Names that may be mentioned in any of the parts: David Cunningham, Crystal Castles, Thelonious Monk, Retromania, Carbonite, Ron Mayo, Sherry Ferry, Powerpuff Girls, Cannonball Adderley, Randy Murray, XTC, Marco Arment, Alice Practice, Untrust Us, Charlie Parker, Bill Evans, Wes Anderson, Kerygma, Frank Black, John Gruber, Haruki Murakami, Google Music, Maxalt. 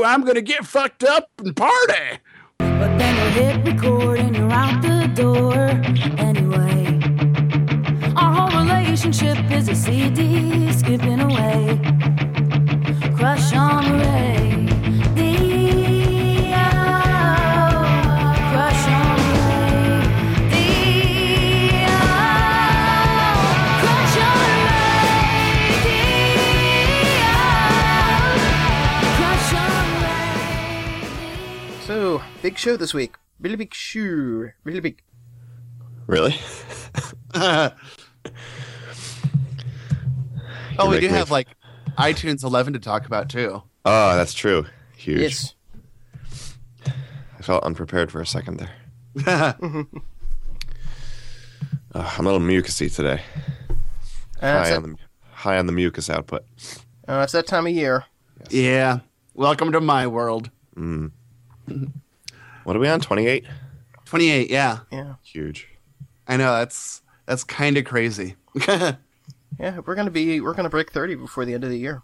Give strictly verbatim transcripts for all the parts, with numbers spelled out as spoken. do? I'm going to get fucked up and party. But then you hit record and you're out the door anyway. Our whole relationship is a C D skipping away. Crush on Ray. So, big show this week. Really big show. Really big. Really? oh, we do me. have, like, iTunes eleven to talk about, too. Oh, that's true. Huge. Yes. I felt unprepared for a second there. uh, I'm a little mucusy today. Uh, high, on that... the, high on the mucus output. Oh, uh, it's that time of year. Yes. Yeah. Welcome to my world. Mm. What are we on? twenty-eight? twenty-eight, yeah. Yeah. Huge. I know, that's that's kind of crazy. yeah, we're going to be we're going to break thirty before the end of the year.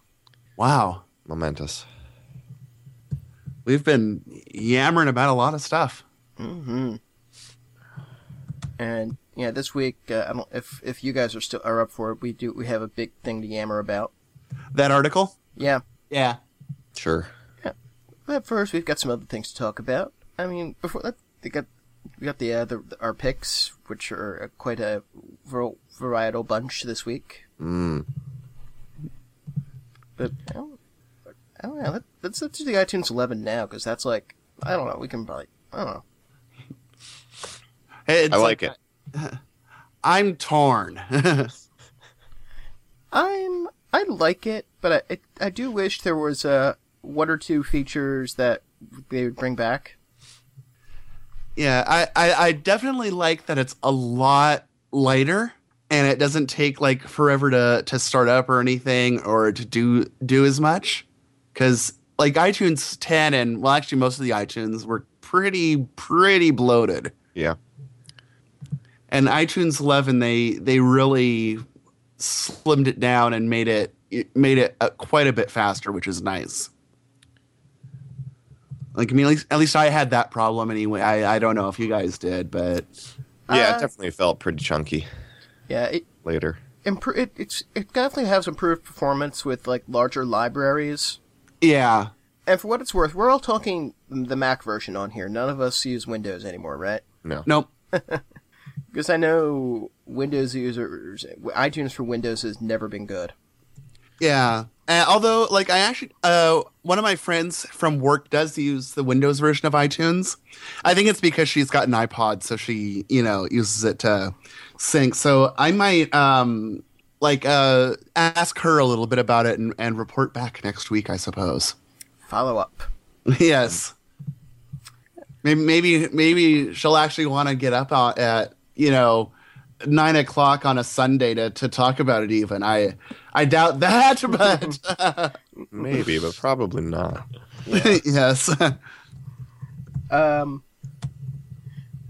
Wow, momentous. We've been yammering about a lot of stuff. Mhm. And yeah, this week uh, I don't if if you guys are still are up for it, we do we have a big thing to yammer about. That article? Yeah. Yeah. Sure. But first, we've got some other things to talk about. I mean, before that, they got, we got the, uh, the our picks, which are quite a varietal bunch this week. Mm. But I don't, I don't know. Let, let's do the iTunes eleven now, because that's like, I don't know. We can probably, I don't know. Hey, it's I like, like it. I'm torn. I'm I like it, but I I do wish there was a. What are two features that they would bring back? Yeah, I, I, I definitely like that it's a lot lighter and it doesn't take like forever to, to start up or anything or to do do as much. Because like iTunes ten and well, actually most of the iTunes were pretty, pretty bloated. Yeah. And iTunes eleven, they they really slimmed it down and made it, it made it quite a bit faster, which is nice. Like, I mean, at least, at least I had that problem anyway. I, I don't know if you guys did, but... Yeah, uh, it definitely felt pretty chunky. Yeah. It, Later. Impro- it, it's, it definitely has improved performance with, like, larger libraries. Yeah. And for what it's worth, we're all talking the Mac version on here. None of us use Windows anymore, right? No. Nope. Because I know Windows users... iTunes for Windows has never been good. Yeah. Uh, although, like, I actually, uh, one of my friends from work does use the Windows version of iTunes. I think it's because she's got an iPod, so she, you know, uses it to sync. So I might, um, like, uh, ask her a little bit about it and, and report back next week, I suppose. Follow up. Yes. Maybe, maybe, maybe she'll actually want to get up at, you know, nine o'clock on a Sunday to, to talk about it even. I I doubt that, but... Uh, Maybe, but probably not. Yeah. Yes. um,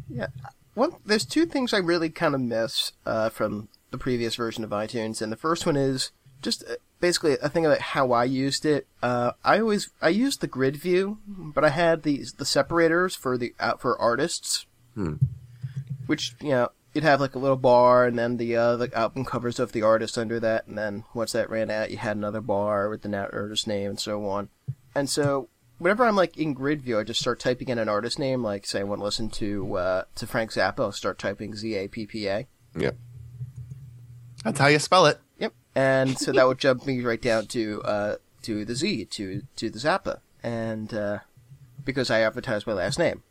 yeah. One, there's two things I really kind of miss uh, from the previous version of iTunes, and the first one is just uh, basically a thing about how I used it. Uh, I always... I used the grid view, but I had these the separators for the uh, for artists, hmm. which, you know, you'd have like a little bar and then the uh, the album covers of the artist under that, and then once that ran out, you had another bar with the artist name and so on. And so whenever I'm like in grid view, I just start typing in an artist name, like say I want to listen to uh, to Frank Zappa, I'll start typing Z A P P A. Yep. That's how you spell it. Yep. And so that would jump me right down to uh, to the Z, to, to the Zappa, and uh, because I advertised my last name.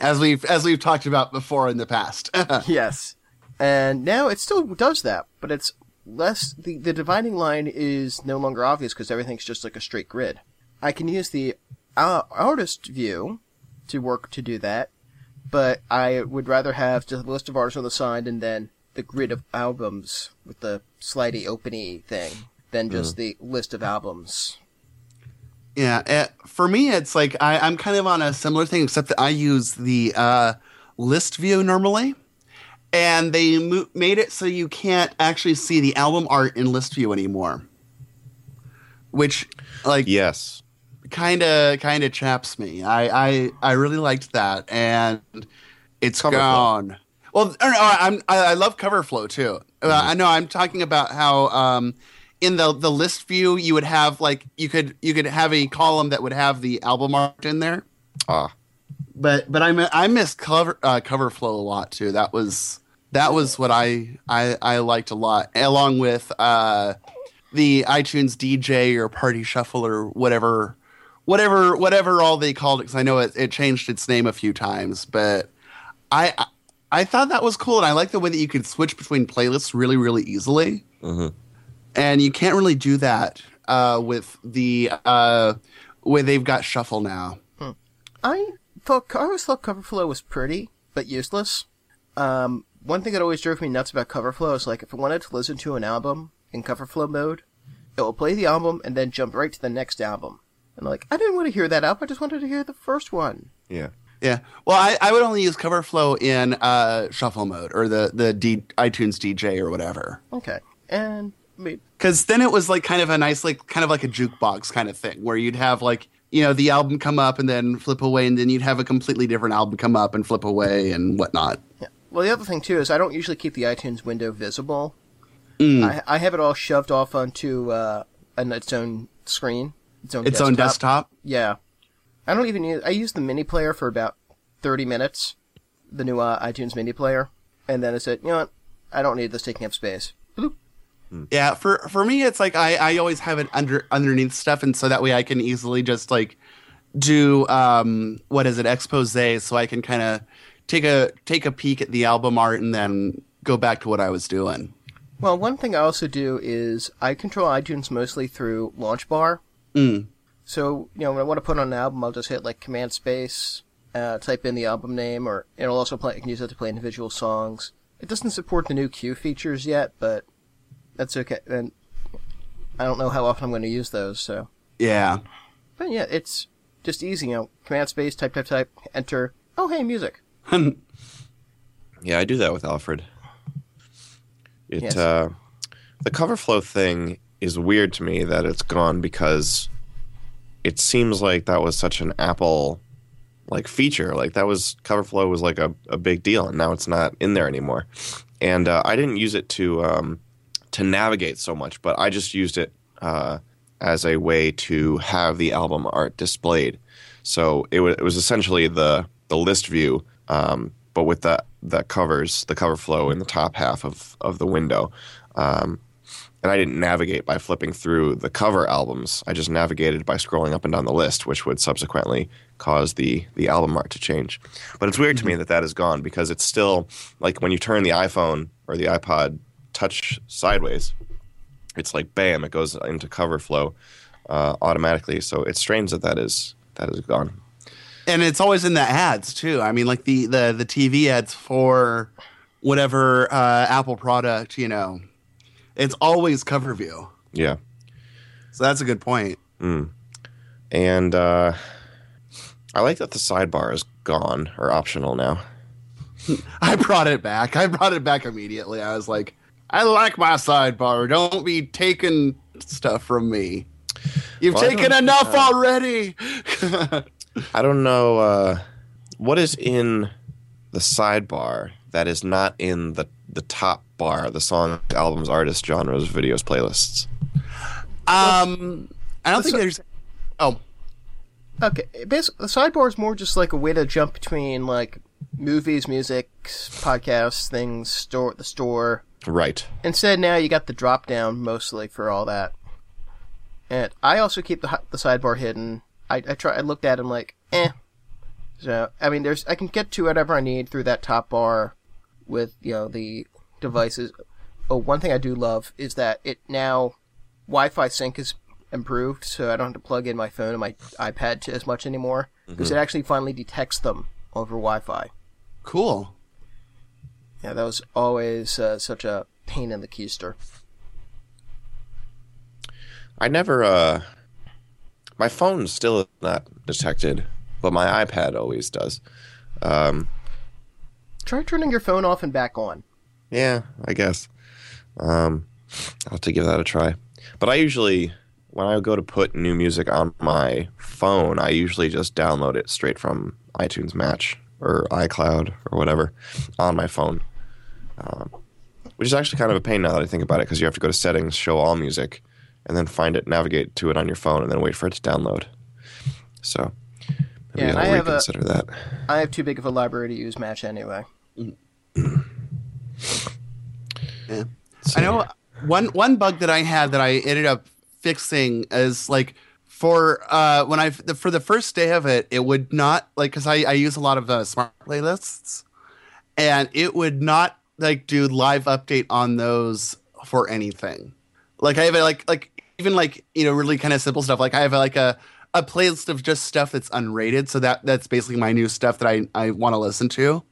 As we've as we've talked about before in the past. Yes. And now it still does that, but it's less... The, the dividing line is no longer obvious because everything's just like a straight grid. I can use the uh, artist view to work to do that, but I would rather have just a list of artists on the side and then the grid of albums with the slidey, openy thing than just mm. the list of albums. Yeah, it, for me, it's like I, I'm kind of on a similar thing, except that I use the uh, list view normally, and they mo- made it so you can't actually see the album art in list view anymore. Which, like, yes, kind of kind of chaps me. I, I I really liked that, and it's cover gone. Flow. Well, I'm I, I love cover flow too. Mm-hmm. Uh, I know I'm talking about how um, in the the list view you would have like you could you could have a column that would have the album art in there. Ah. But but I I miss cover uh, cover flow a lot too. That was that was what I I, I liked a lot, along with uh, the iTunes D J or Party Shuffle or whatever whatever whatever all they called it. Because I know it, it changed its name a few times, but I, I I thought that was cool, and I like the way that you could switch between playlists really really easily. Mm-hmm. And you can't really do that uh, with the uh, way they've got shuffle now. Hmm. I. Thought, I always thought cover flow was pretty, but useless. Um, one thing that always drove me nuts about cover flow is, like, if I wanted to listen to an album in cover flow mode, it will play the album and then jump right to the next album. And, like, I didn't want to hear that album, I just wanted to hear the first one. Yeah. Yeah. Well, I, I would only use cover flow in uh, shuffle mode or the, the D, iTunes D J or whatever. Okay. And, I mean... Because then it was, like, kind of a nice, like, kind of like a jukebox kind of thing where you'd have, like, you know, the album come up and then flip away, and then you'd have a completely different album come up and flip away and whatnot. Yeah. Well, the other thing, too, is I don't usually keep the iTunes window visible. Mm. I, I have it all shoved off onto uh, an, its own screen. Its own, its desktop. own desktop? Yeah. I don't even use... I used the mini player for about thirty minutes, the new uh, iTunes mini player, and then I said, you know what? I don't need this taking up space. Bloop. Yeah, for, for me, it's like I, I always have it under underneath stuff, and so that way I can easily just like do um what is it expose, so I can kind of take a take a peek at the album art and then go back to what I was doing. Well, one thing I also do is I control iTunes mostly through Launch Bar. Mm. So you know when I want to put on an album, I'll just hit like Command Space, uh, type in the album name, or it'll also play. I can use it to play individual songs. It doesn't support the new queue features yet, but that's okay, and I don't know how often I'm going to use those, so... Yeah. But yeah, it's just easy, you know, Command Space, type, type, type, enter, oh, hey, music. Yeah, I do that with Alfred. It, yes. uh... The cover flow thing is weird to me that it's gone, because it seems like that was such an Apple, like, feature. Like, that was... Cover flow was, like, a, a big deal, and now it's not in there anymore. And uh, I didn't use it to, um... to navigate so much, but I just used it uh, as a way to have the album art displayed. So it, w- it was essentially the the list view, um, but with the, the covers, the cover flow in the top half of, of the window. Um, and I didn't navigate by flipping through the cover albums. I just navigated by scrolling up and down the list, which would subsequently cause the, the album art to change. But it's weird to me that that is gone, because it's still, like when you turn the iPhone or the iPod touch sideways, it's like bam, it goes into cover flow uh, automatically. So it's strange that that is that is gone. And it's always in the ads too. I mean, like the the, the T V ads for whatever uh, Apple product, you know, it's always cover view. Yeah. So that's a good point. Mm. And uh, I like that the sidebar is gone or optional now. I brought it back. I brought it back immediately. I was like, I like my sidebar. Don't be taking stuff from me. You've well, taken enough uh, already. I don't know uh, what is in the sidebar that is not in the, the top bar, the song, albums, artists, genres, videos, playlists. Um, I don't the think si- there's... Oh. Okay. Basically, the sidebar is more just like a way to jump between like movies, music, podcasts, things, store, the store... Right. Instead, now you got the drop down mostly for all that, and I also keep the the sidebar hidden. I, I try. I looked at it and like, eh. So I mean, there's I can get to whatever I need through that top bar, with you know the devices. Oh, one thing I do love is that it now Wi-Fi sync is improved, so I don't have to plug in my phone and my iPad to as much anymore, because mm-hmm. it actually finally detects them over Wi-Fi. Cool. Yeah, that was always uh, such a pain in the keister. I never, uh... My phone still is not detected, but my iPad always does. Um, Try turning your phone off and back on. Yeah, I guess. Um, I'll have to give that a try. But I usually when I go to put new music on my phone, I usually just download it straight from iTunes Match or iCloud or whatever on my phone, um, which is actually kind of a pain now that I think about it, because you have to go to settings, show all music, and then find it, navigate to it on your phone, and then wait for it to download. So maybe yeah, I have reconsider a, that. I have too big of a library to use Match anyway. Yeah. So, I know one one bug that I had that I ended up fixing is like for uh, when I for the first day of it, it would not like because I, I use a lot of uh, smart playlists, and it would not like do live update on those for anything. Like I have a, like like even like you know really kind of simple stuff. Like I have a, like a a playlist of just stuff that's unrated, so that that's basically my new stuff that I I want to listen to,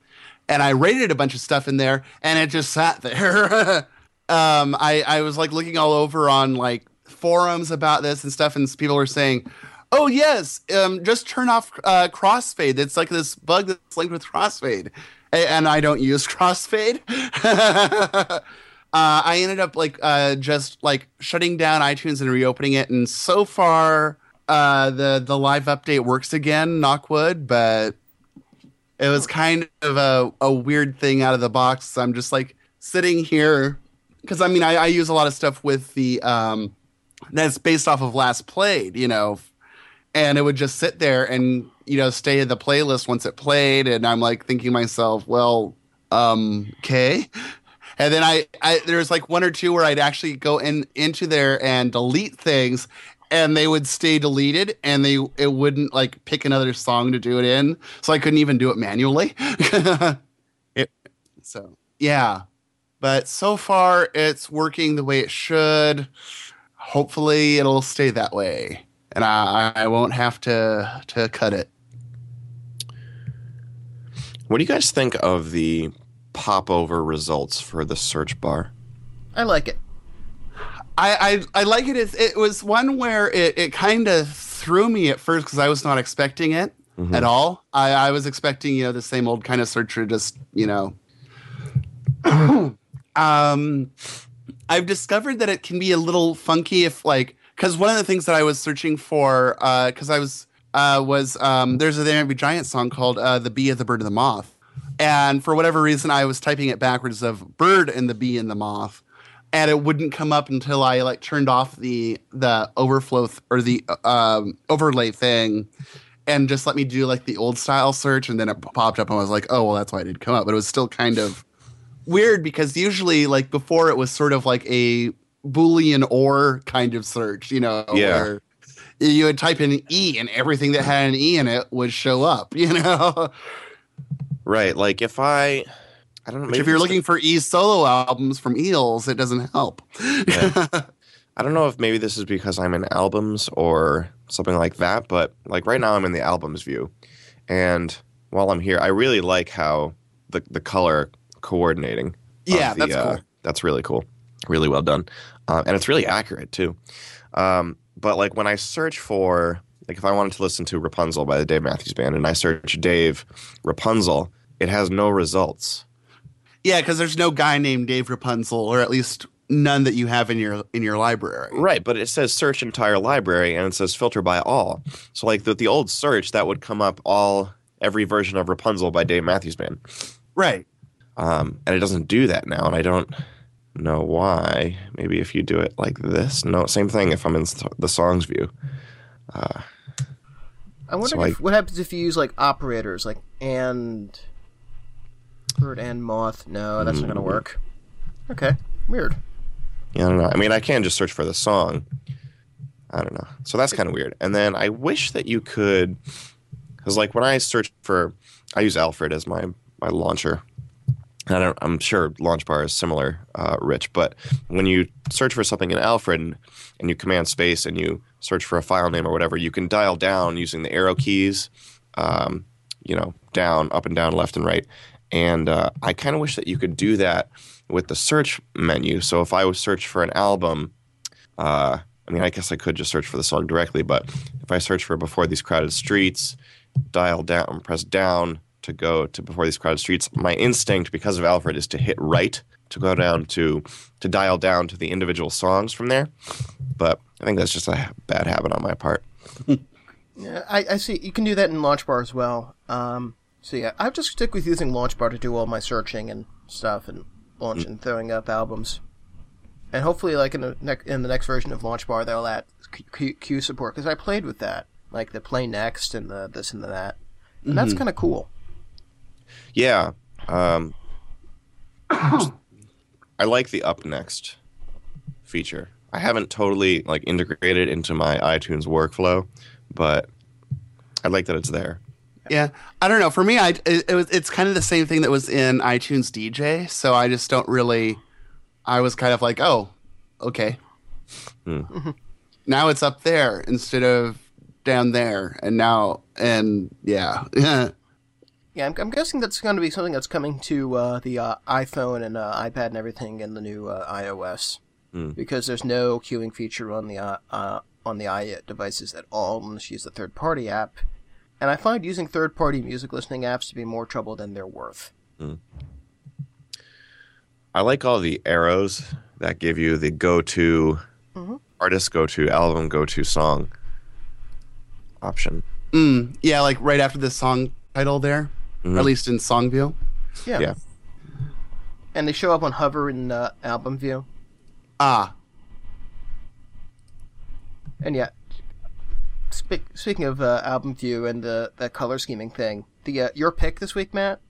and I rated a bunch of stuff in there, and it just sat there. Um, I, I was like looking all over on like forums about this and stuff, and people were saying, "Oh yes, um, just turn off uh, crossfade. It's like this bug that's linked with crossfade," and, and I don't use crossfade. uh, I ended up like uh, just like shutting down iTunes and reopening it, and so far uh, the the live update works again, knock wood, but it was kind of a, a weird thing out of the box. So I'm just like sitting here. Because, I mean, I, I use a lot of stuff with the um, – that's based off of last played, you know. And it would just sit there and, you know, stay in the playlist once it played. And I'm, like, thinking to myself, well, um, okay. And then I, I – there's, like, one or two where I'd actually go in into there and delete things. And they would stay deleted. And they it wouldn't, like, pick another song to do it in. So I couldn't even do it manually. it, so, yeah. But so far, it's working the way it should. Hopefully, it'll stay that way, and I, I won't have to to cut it. What do you guys think of the popover results for the search bar? I like it. I I, I like it. It's, it was one where it, it kind of threw me at first because I was not expecting it mm-hmm. at all. I, I was expecting you know the same old kind of searcher, just you know. Um, I've discovered that it can be a little funky if like, cause one of the things that I was searching for, uh, cause I was, uh, was, um, there's a, They Might Be Giants song called, uh, The Bee and the Bird and the Moth. And for whatever reason, I was typing it backwards of bird and the bee and the moth. And it wouldn't come up until I like turned off the, the overflow th- or the, um, overlay thing and just let me do like the old style search. And then it popped up and I was like, oh, well, that's why it didn't come up. But it was still kind of weird because usually like before it was sort of like a Boolean or kind of search, you know, yeah. where you would type in an E and everything that had an E in it would show up, you know? Right. Like if I, I don't know. If you're looking the, for E solo albums from Eels, it doesn't help. Yeah. I don't know if maybe this is because I'm in albums or something like that, but like right now I'm in the albums view. And while I'm here, I really like how the, the color coordinating. Yeah, the, that's uh, cool. That's really cool. Really well done. Uh, and it's really accurate, too. Um, but, like, when I search for, like, if I wanted to listen to Rapunzel by the Dave Matthews Band and I search Dave Rapunzel, it has no results. Yeah, because there's no guy named Dave Rapunzel, or at least none that you have in your in your library. Right, but it says search entire library, and it says filter by all. So, like, the, the old search, that would come up all, every version of Rapunzel by Dave Matthews Band. Right. Um, and it doesn't do that now, and I don't know why. Maybe if you do it like this. No, same thing if I'm in the songs view. Uh, I wonder so if, I, what happens if you use, like, operators, like and, bird and moth. No, that's mm, not going to work. Okay, weird. Yeah, I don't know. I mean, I can just search for the song. I don't know. So that's kind of weird. And then I wish that you could, because, like, when I search for, I use Alfred as my, my launcher. I don't, I'm sure Launch Bar is similar, uh, Rich, but when you search for something in Alfred and, and you command space and you search for a file name or whatever, you can dial down using the arrow keys, um, you know, down, up and down, left and right. And uh, I kind of wish that you could do that with the search menu. So if I was search for an album, uh, I mean, I guess I could just search for the song directly, but if I search for Before These Crowded Streets, dial down, press down, to go to Before These Crowded Streets, my instinct because of Alfred is to hit right, to go down to, to dial down to the individual songs from there. but I think that's just a bad habit on my part. Yeah, I, I see. You can do that in Launch Bar as well. Um, so yeah, I'll just stick with using Launch Bar to do all my searching and stuff and launch mm-hmm. and throwing up albums. And hopefully, like, in the, ne- in the next version of Launch Bar, they'll add Q, Q support, because I played with that. Like, the play next and the this and the that. And mm-hmm. that's kind of cool. Yeah. Um, I like the up next feature. I haven't totally, like, integrated it into my iTunes workflow, but I like that it's there. Yeah. I don't know. For me, I, it, it was, it's kind of the same thing that was in iTunes D J, so I just don't really... I was kind of like, oh, okay. Mm. Now it's up there instead of down there. And now, and yeah. yeah, I'm, I'm guessing that's going to be something that's coming to uh, the uh, iPhone and uh, iPad and everything in the new uh, iOS. Mm. Because there's no queuing feature on the uh, uh, on the i devices at all unless you use the third-party app. And I find using third-party music listening apps to be more trouble than they're worth. Mm. I like all the arrows that give you the go-to mm-hmm. artist, go-to album, go-to song option. Mm, yeah, like right after the song title there, mm-hmm. or at least in song view. Yeah. yeah. And they show up on hover in uh, album view. Ah. And yeah, spe- speaking of uh, album view and the, the color scheming thing, the uh, your pick this week, Matt?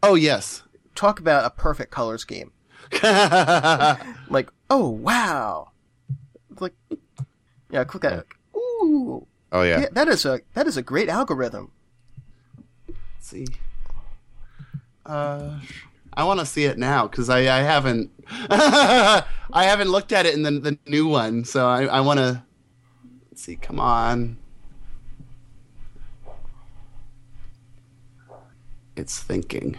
Oh, yes. Talk about a perfect color scheme. Like, oh wow! Like, yeah, click that. Yeah. Ooh, oh yeah. yeah, that is a that is a great algorithm. Let's see, uh, I want to see it now because I, I haven't I haven't looked at it in the the new one, so I I want to see. Come on, it's thinking.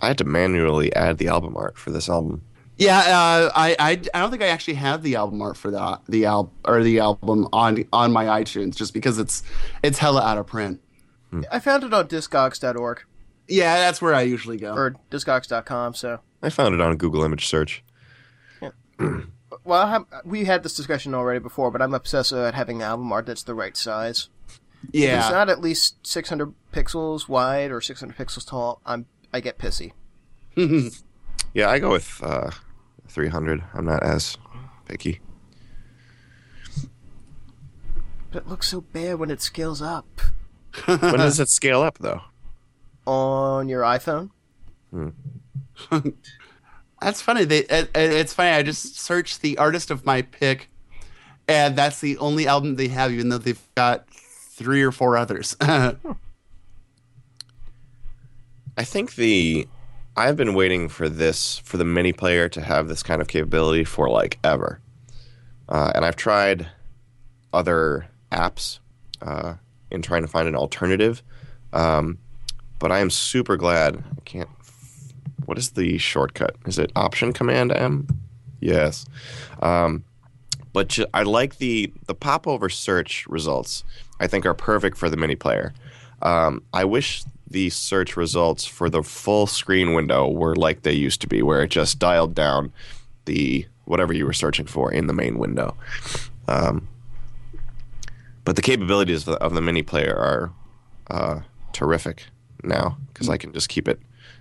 I had to manually add the album art for this album. Yeah, uh, I, I I don't think I actually have the album art for the the al- or the album on on my iTunes just because it's it's hella out of print. Hmm. I found it on discogs dot org. Yeah, that's where I usually go. Or discogs dot com. So I found it on a Google image search. Yeah. Well, I have, we had this discussion already before, but I'm obsessed with having album art that's the right size. Yeah, if it's not at least six hundred pixels wide or six hundred pixels tall, I'm I get pissy. Yeah, I go with uh, three hundred. I'm not as picky. But it looks so bad when it scales up. When does it scale up, though? On your iPhone? Hmm. That's funny. They, it, it's funny. I just searched the artist of my pick, and that's the only album they have, even though they've got three or four others. hmm. I think the I've been waiting for this for the mini player to have this kind of capability for like ever, uh, and I've tried other apps uh, in trying to find an alternative, um, but I am super glad I can't. What is the shortcut? Is it Option Command M? Yes, um, but ju- I like the the popover search results. I think are perfect for the mini player. Um, I wish the search results for the full screen window were like they used to be, where it just dialed down the whatever you were searching for in the main window. Um, but the capabilities of the, of the mini player are uh, terrific now because I can just keep it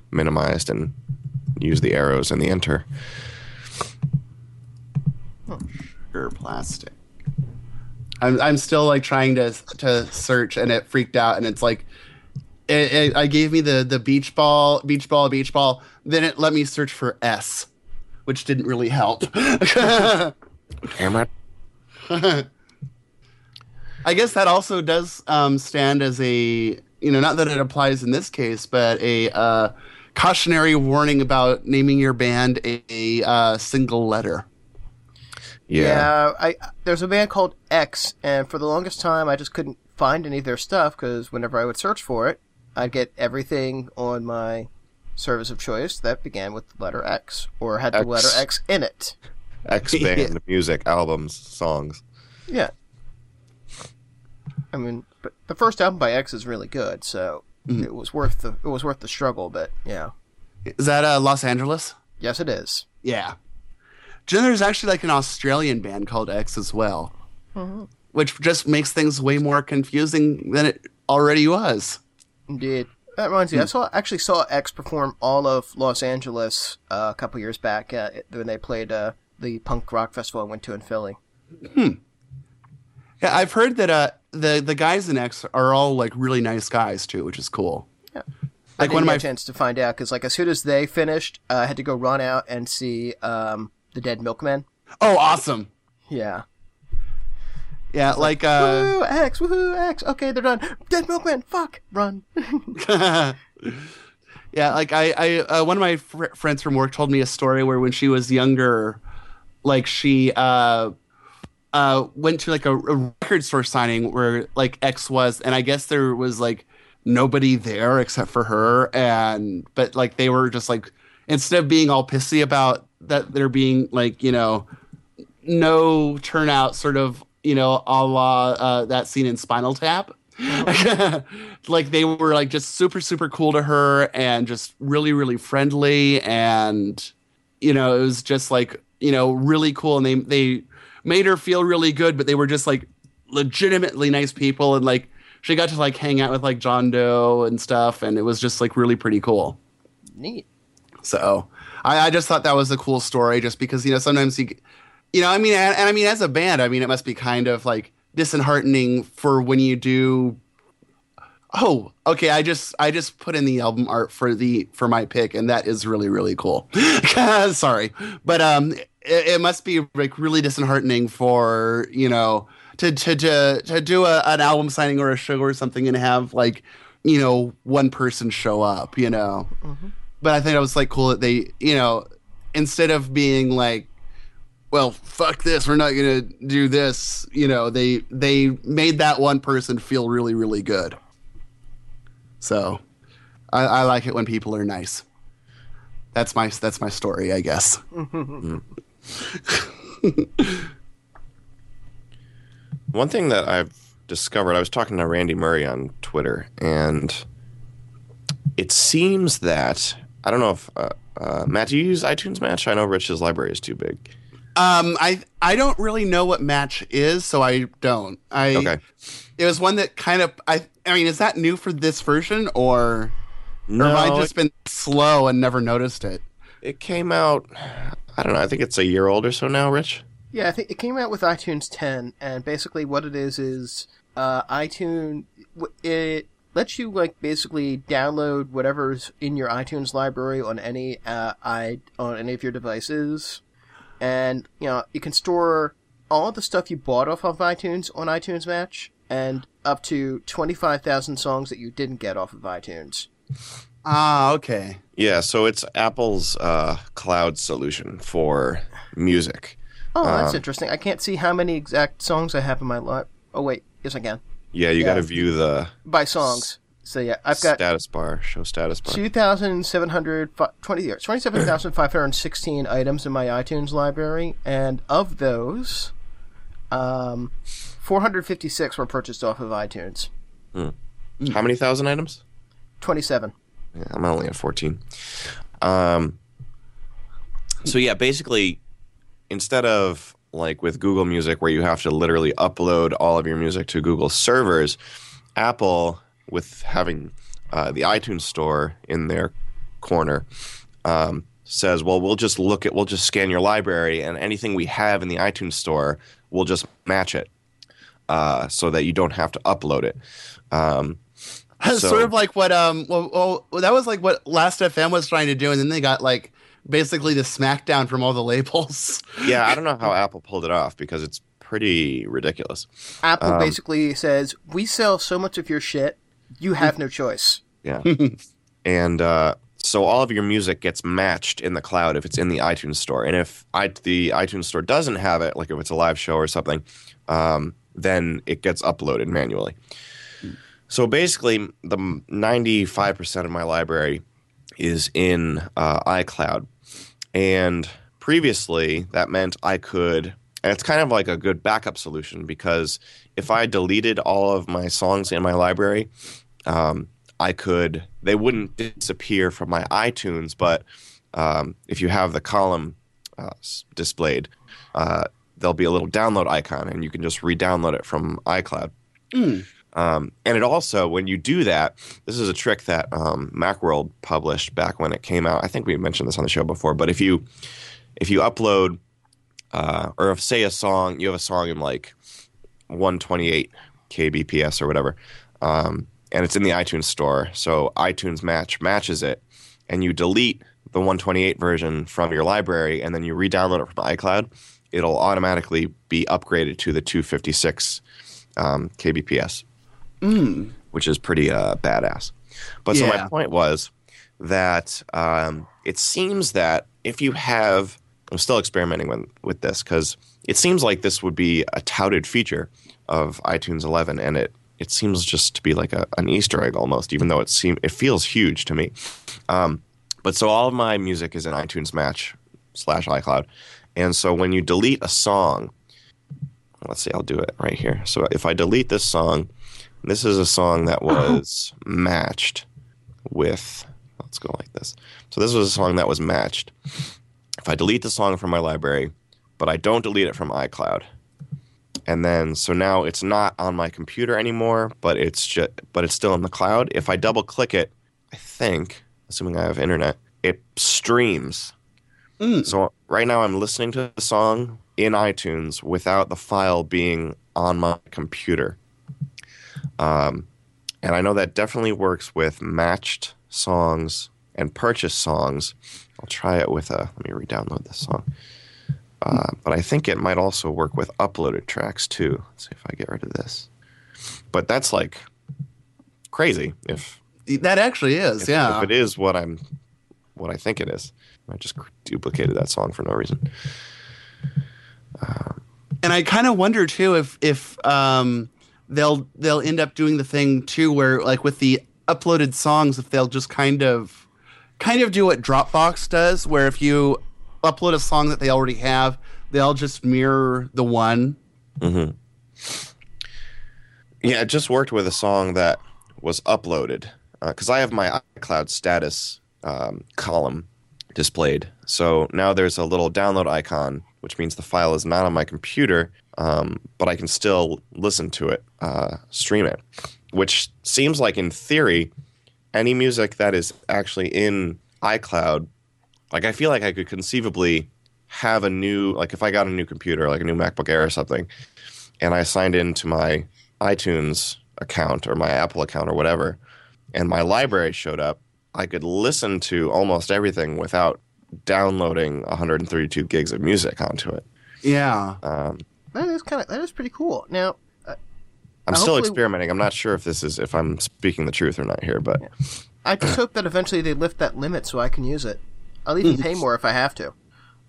minimized and use the arrows and the enter. Oh, Sugar Plastic. I'm I'm still like trying to to search and it freaked out and it's like. It, it, I gave me the, the beach ball, beach ball, beach ball. Then it let me search for S, which didn't really help. Damn it. I guess that also does um, stand as a, you know, not that it applies in this case, but a uh, cautionary warning about naming your band a, a uh, single letter. Yeah. yeah I, there's a band called X, and for the longest time I just couldn't find any of their stuff because whenever I would search for it, I'd get everything on my service of choice that began with the letter X or had X, the letter X in it. X band, yeah. Music, albums, songs. Yeah. I mean, but the first album by X is really good, so mm-hmm. it was worth the it was worth the struggle, but yeah. Is that uh, Los Angeles? Yes, it is. Yeah. Then there's actually like an Australian band called X as well, mm-hmm. which just makes things way more confusing than it already was. Indeed. That reminds me, I saw actually saw X perform all of Los Angeles uh, a couple years back uh, when they played uh, the punk rock festival I went to in Philly. Hmm. Yeah, I've heard that uh, the the guys in X are all like really nice guys too, which is cool. Yeah, like I didn't get a chance to find out because like as soon as they finished, uh, I had to go run out and see um, the Dead Milkmen. Oh, awesome! Yeah. Yeah, like, like uh, woohoo, X, woohoo, X. Okay, they're done. Dead Milkman, fuck, run. yeah, like I, I uh, one of my fr friends from work told me a story where when she was younger, like she uh, uh, went to like a, a record store signing where like X was, and I guess there was like nobody there except for her, and but like they were just like instead of being all pissy about that, there being like you know no turnout, sort of. You know, a la uh, that scene in Spinal Tap. Oh. like, they were, like, just super, super cool to her and just really, really friendly. And, you know, it was just, like, you know, really cool. And they, they made her feel really good, but they were just, like, legitimately nice people. And, like, she got to, like, hang out with, like, John Doe and stuff. And it was just, like, really pretty cool. Neat. So I, I just thought that was a cool story just because, you know, sometimes you... You know, I mean, and, and I mean, as a band, I mean, it must be kind of like disheartening for when you do. Oh, okay. I just, I just put in the album art for the for my pick, and that is really, really cool. Sorry, but um, it, it must be like really disheartening for you know to to to to do a, an album signing or a show or something and have like you know one person show up, you know. Mm-hmm. But I think it was like cool that they, you know, instead of being like. Well, fuck this. We're not going to do this. You know, they they made that one person feel really, really good. So, I, I like it when people are nice. That's my that's my story, I guess. One thing that I've discovered, I was talking to Randy Murray on Twitter, and it seems that I don't know if uh, uh, Matt, do you use iTunes Match? I know Rich's library is too big. Um, I I don't really know what Match is, so I don't. I okay. It was one that kind of I I mean, is that new for this version or, no, or have I just it, been slow and never noticed it? It came out. I don't know. I think it's a year old or so now, Rich. Yeah, I think it came out with iTunes ten, and basically what it is is uh, iTunes. It lets you like basically download whatever's in your iTunes library on any uh, i on any of your devices. And, you know, you can store all the stuff you bought off of iTunes on iTunes Match and up to twenty-five thousand songs that you didn't get off of iTunes. Ah, okay. Yeah, so it's Apple's uh, cloud solution for music. Oh, that's um, interesting. I can't see how many exact songs I have in my life. Oh, wait. Yes, I can. Yeah, you yeah. got to view the... By songs. So, yeah, I've got... Status bar. Show status bar. twenty-seven thousand five hundred sixteen items in my iTunes library, and of those, um, four hundred fifty-six were purchased off of iTunes. Hmm. How many thousand items? twenty-seven. Yeah, I'm only at fourteen. Um, so, yeah, basically, instead of, like, with Google Music, where you have to literally upload all of your music to Google servers, Apple... with having uh, the iTunes store in their corner, um, says, well, we'll just look at, we'll just scan your library, and anything we have in the iTunes store, we'll just match it uh, so that you don't have to upload it. Um, so. Sort of like what, um, well, well, that was like what Last dot F M was trying to do, and then they got like basically the smackdown from all the labels. Yeah, I don't know how Apple pulled it off because it's pretty ridiculous. Apple um, basically says, we sell so much of your shit, you have no choice. Yeah. And uh, so all of your music gets matched in the cloud if it's in the iTunes store. And if I, the iTunes store doesn't have it, like if it's a live show or something, um, then it gets uploaded manually. Mm. So basically, the ninety-five percent of my library is in uh, iCloud. And previously, that meant I could... And it's kind of like a good backup solution because if I deleted all of my songs in my library, um, I could, they wouldn't disappear from my iTunes, but um, if you have the column uh, displayed, uh, there'll be a little download icon, and you can just re-download it from iCloud. Mm. Um, and it also, when you do that, this is a trick that um, Macworld published back when it came out. I think we mentioned this on the show before, but if you if you upload uh, or if, say, a song, you have a song in like one twenty-eight kilobits per second or whatever, um, and it's in the iTunes store, so iTunes Match matches it, and you delete the one twenty-eight version from your library, and then you re-download it from iCloud, it'll automatically be upgraded to the two fifty-six um, kilobits per second. Mm. Which is pretty uh, badass. But yeah. So my point was that um, it seems that if you have – I'm still experimenting with, with this because it seems like this would be a touted feature of iTunes eleven, and it, it seems just to be like a, an Easter egg almost, even though it seem, it feels huge to me. Um, but so all of my music is in iTunes Match slash iCloud. And so when you delete a song – let's see, I'll do it right here. So if I delete this song – this is a song that was oh. matched with – let's go like this. So this was a song that was matched. If I delete the song from my library, but I don't delete it from iCloud, and then – so now it's not on my computer anymore, but it's just, but it's still in the cloud. If I double-click it, I think, assuming I have internet, it streams. Mm. So right now I'm listening to the song in iTunes without the file being on my computer. Um, and I know that definitely works with matched songs and purchased songs. I'll try it with a – let me re-download this song. Uh, but I think it might also work with uploaded tracks too. Let's see if I get rid of this. But that's like crazy. If that actually is, if, yeah. If it is what I'm, what I think it is. I just duplicated that song for no reason. Uh, and I kind of wonder too if if. Um They'll they'll end up doing the thing too, where like with the uploaded songs, if they'll just kind of kind of do what Dropbox does, where if you upload a song that they already have, they'll just mirror the one. Mm-hmm. Yeah, I just worked with a song that was uploaded because uh, I have my iCloud status um, column displayed. So now there's a little download icon, which means the file is not on my computer. Um, but I can still listen to it, uh, stream it, which seems like in theory, any music that is actually in iCloud, like I feel like I could conceivably have a new, like if I got a new computer, like a new MacBook Air or something, and I signed into my iTunes account or my Apple account or whatever, and my library showed up, I could listen to almost everything without downloading one hundred thirty-two gigs of music onto it. Yeah. Um, That is kind of that is pretty cool. Now, uh, I'm still experimenting. I'm not sure if this is if I'm speaking the truth or not here, but yeah. I just hope that eventually they lift that limit so I can use it. I'll even pay more if I have to.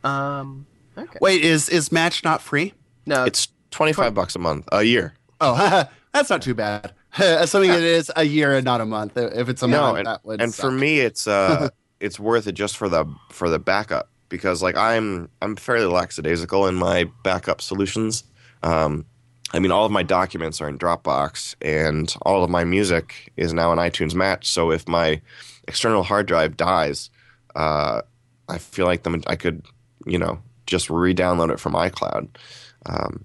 Um, okay. Wait, is is Match not free? No, it's twenty-five twenty bucks a month, a year. Oh, that's not too bad. Assuming yeah. it is a year and not a month. If it's a no, month, and, that would. And suck. For me, it's uh, it's worth it just for the for the backup. Because like I'm, I'm fairly lackadaisical in my backup solutions. Um, I mean, all of my documents are in Dropbox, and all of my music is now in iTunes Match. So if my external hard drive dies, uh, I feel like the, I could, you know, just re-download it from iCloud, um,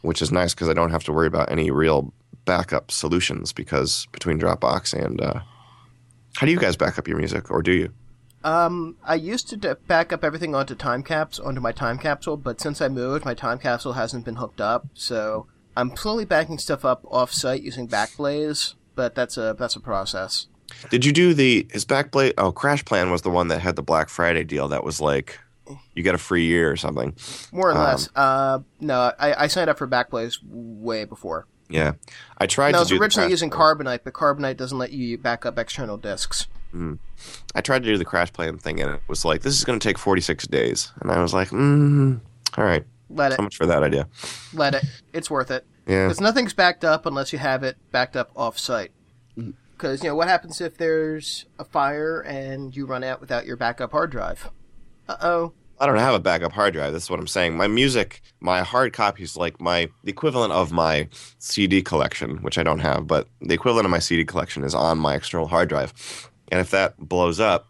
which is nice because I don't have to worry about any real backup solutions. Because between Dropbox and, uh, how do you guys back up your music, or do you? Um, I used to d- back up everything onto time caps, onto my time capsule, but since I moved, my time capsule hasn't been hooked up, so I'm slowly backing stuff up off-site using Backblaze, but that's a that's a process. Did you do the is Backblaze? Oh, Crash Plan was the one that had the Black Friday deal that was like you get a free year or something. More or um, less. Uh, no, I, I signed up for Backblaze way before. Yeah, I tried. No, to I was do originally using Carbonite, but Carbonite doesn't let you back up external disks. Mm. I tried to do the Crash Plan thing, and it was like, this is going to take forty-six days. And I was like, mm, all right. Let it. So much for that idea. Let it. It's worth it. Yeah. Because nothing's backed up unless you have it backed up off-site. Because, you know, what happens if there's a fire and you run out without your backup hard drive? Uh-oh. I don't have a backup hard drive. That's what I'm saying. My music, my hard copy is like my the equivalent of my C D collection, which I don't have, but the equivalent of my C D collection is on my external hard drive. And if that blows up,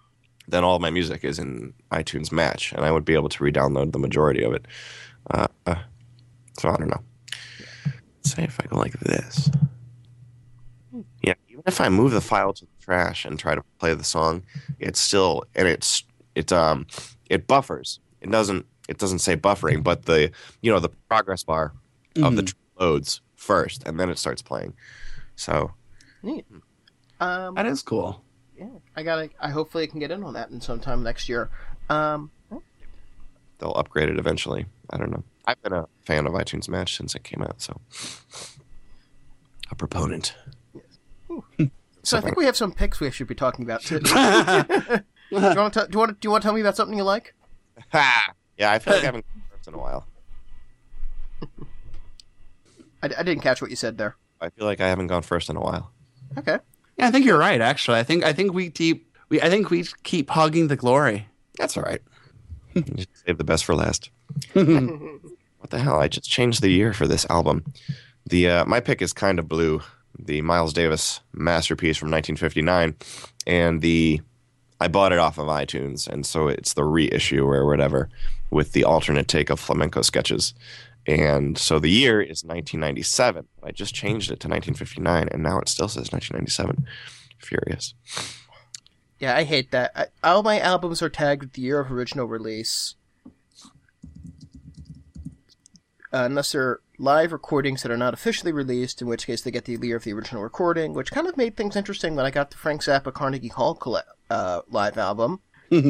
then all of my music is in iTunes Match, and I would be able to re-download the majority of it. Uh, uh, so I don't know. Let's say if I go like this. Yeah, even if I move the file to the trash and try to play the song, it's still and it's it um it buffers. It doesn't it doesn't say buffering, but the you know the progress bar mm-hmm. of the tr- loads first, and then it starts playing. So neat. Um, that is cool. Yeah, I gotta. I hopefully I can get in on that in sometime next year. Um, They'll upgrade it eventually. I don't know. I've been a fan of iTunes Match since it came out, so a proponent. Yes. So, so I think we have some picks we should be talking about too. do you want to do you want to, do you want to tell me about something you like? Ha! Yeah, I feel like I haven't conversed in a while. I, I didn't catch what you said there. I feel like I haven't gone first in a while. Okay. Yeah, I think you're right. Actually, I think I think we keep we I think we keep hogging the glory. That's all right. You save the best for last. What the hell? I just changed the year for this album. The uh, my pick is Kind of Blue, the Miles Davis masterpiece from nineteen fifty-nine, and the I bought it off of iTunes, and so it's the reissue or whatever with the alternate take of flamenco sketches. And so the year is nineteen ninety-seven. I just changed it to nineteen fifty-nine, and now it still says nineteen ninety-seven. Furious. Yeah, I hate that. I, all my albums are tagged with the year of original release. Uh, unless they're live recordings that are not officially released, in which case they get the year of the original recording, which kind of made things interesting when I got the Frank Zappa Carnegie Hall coll- uh, live album.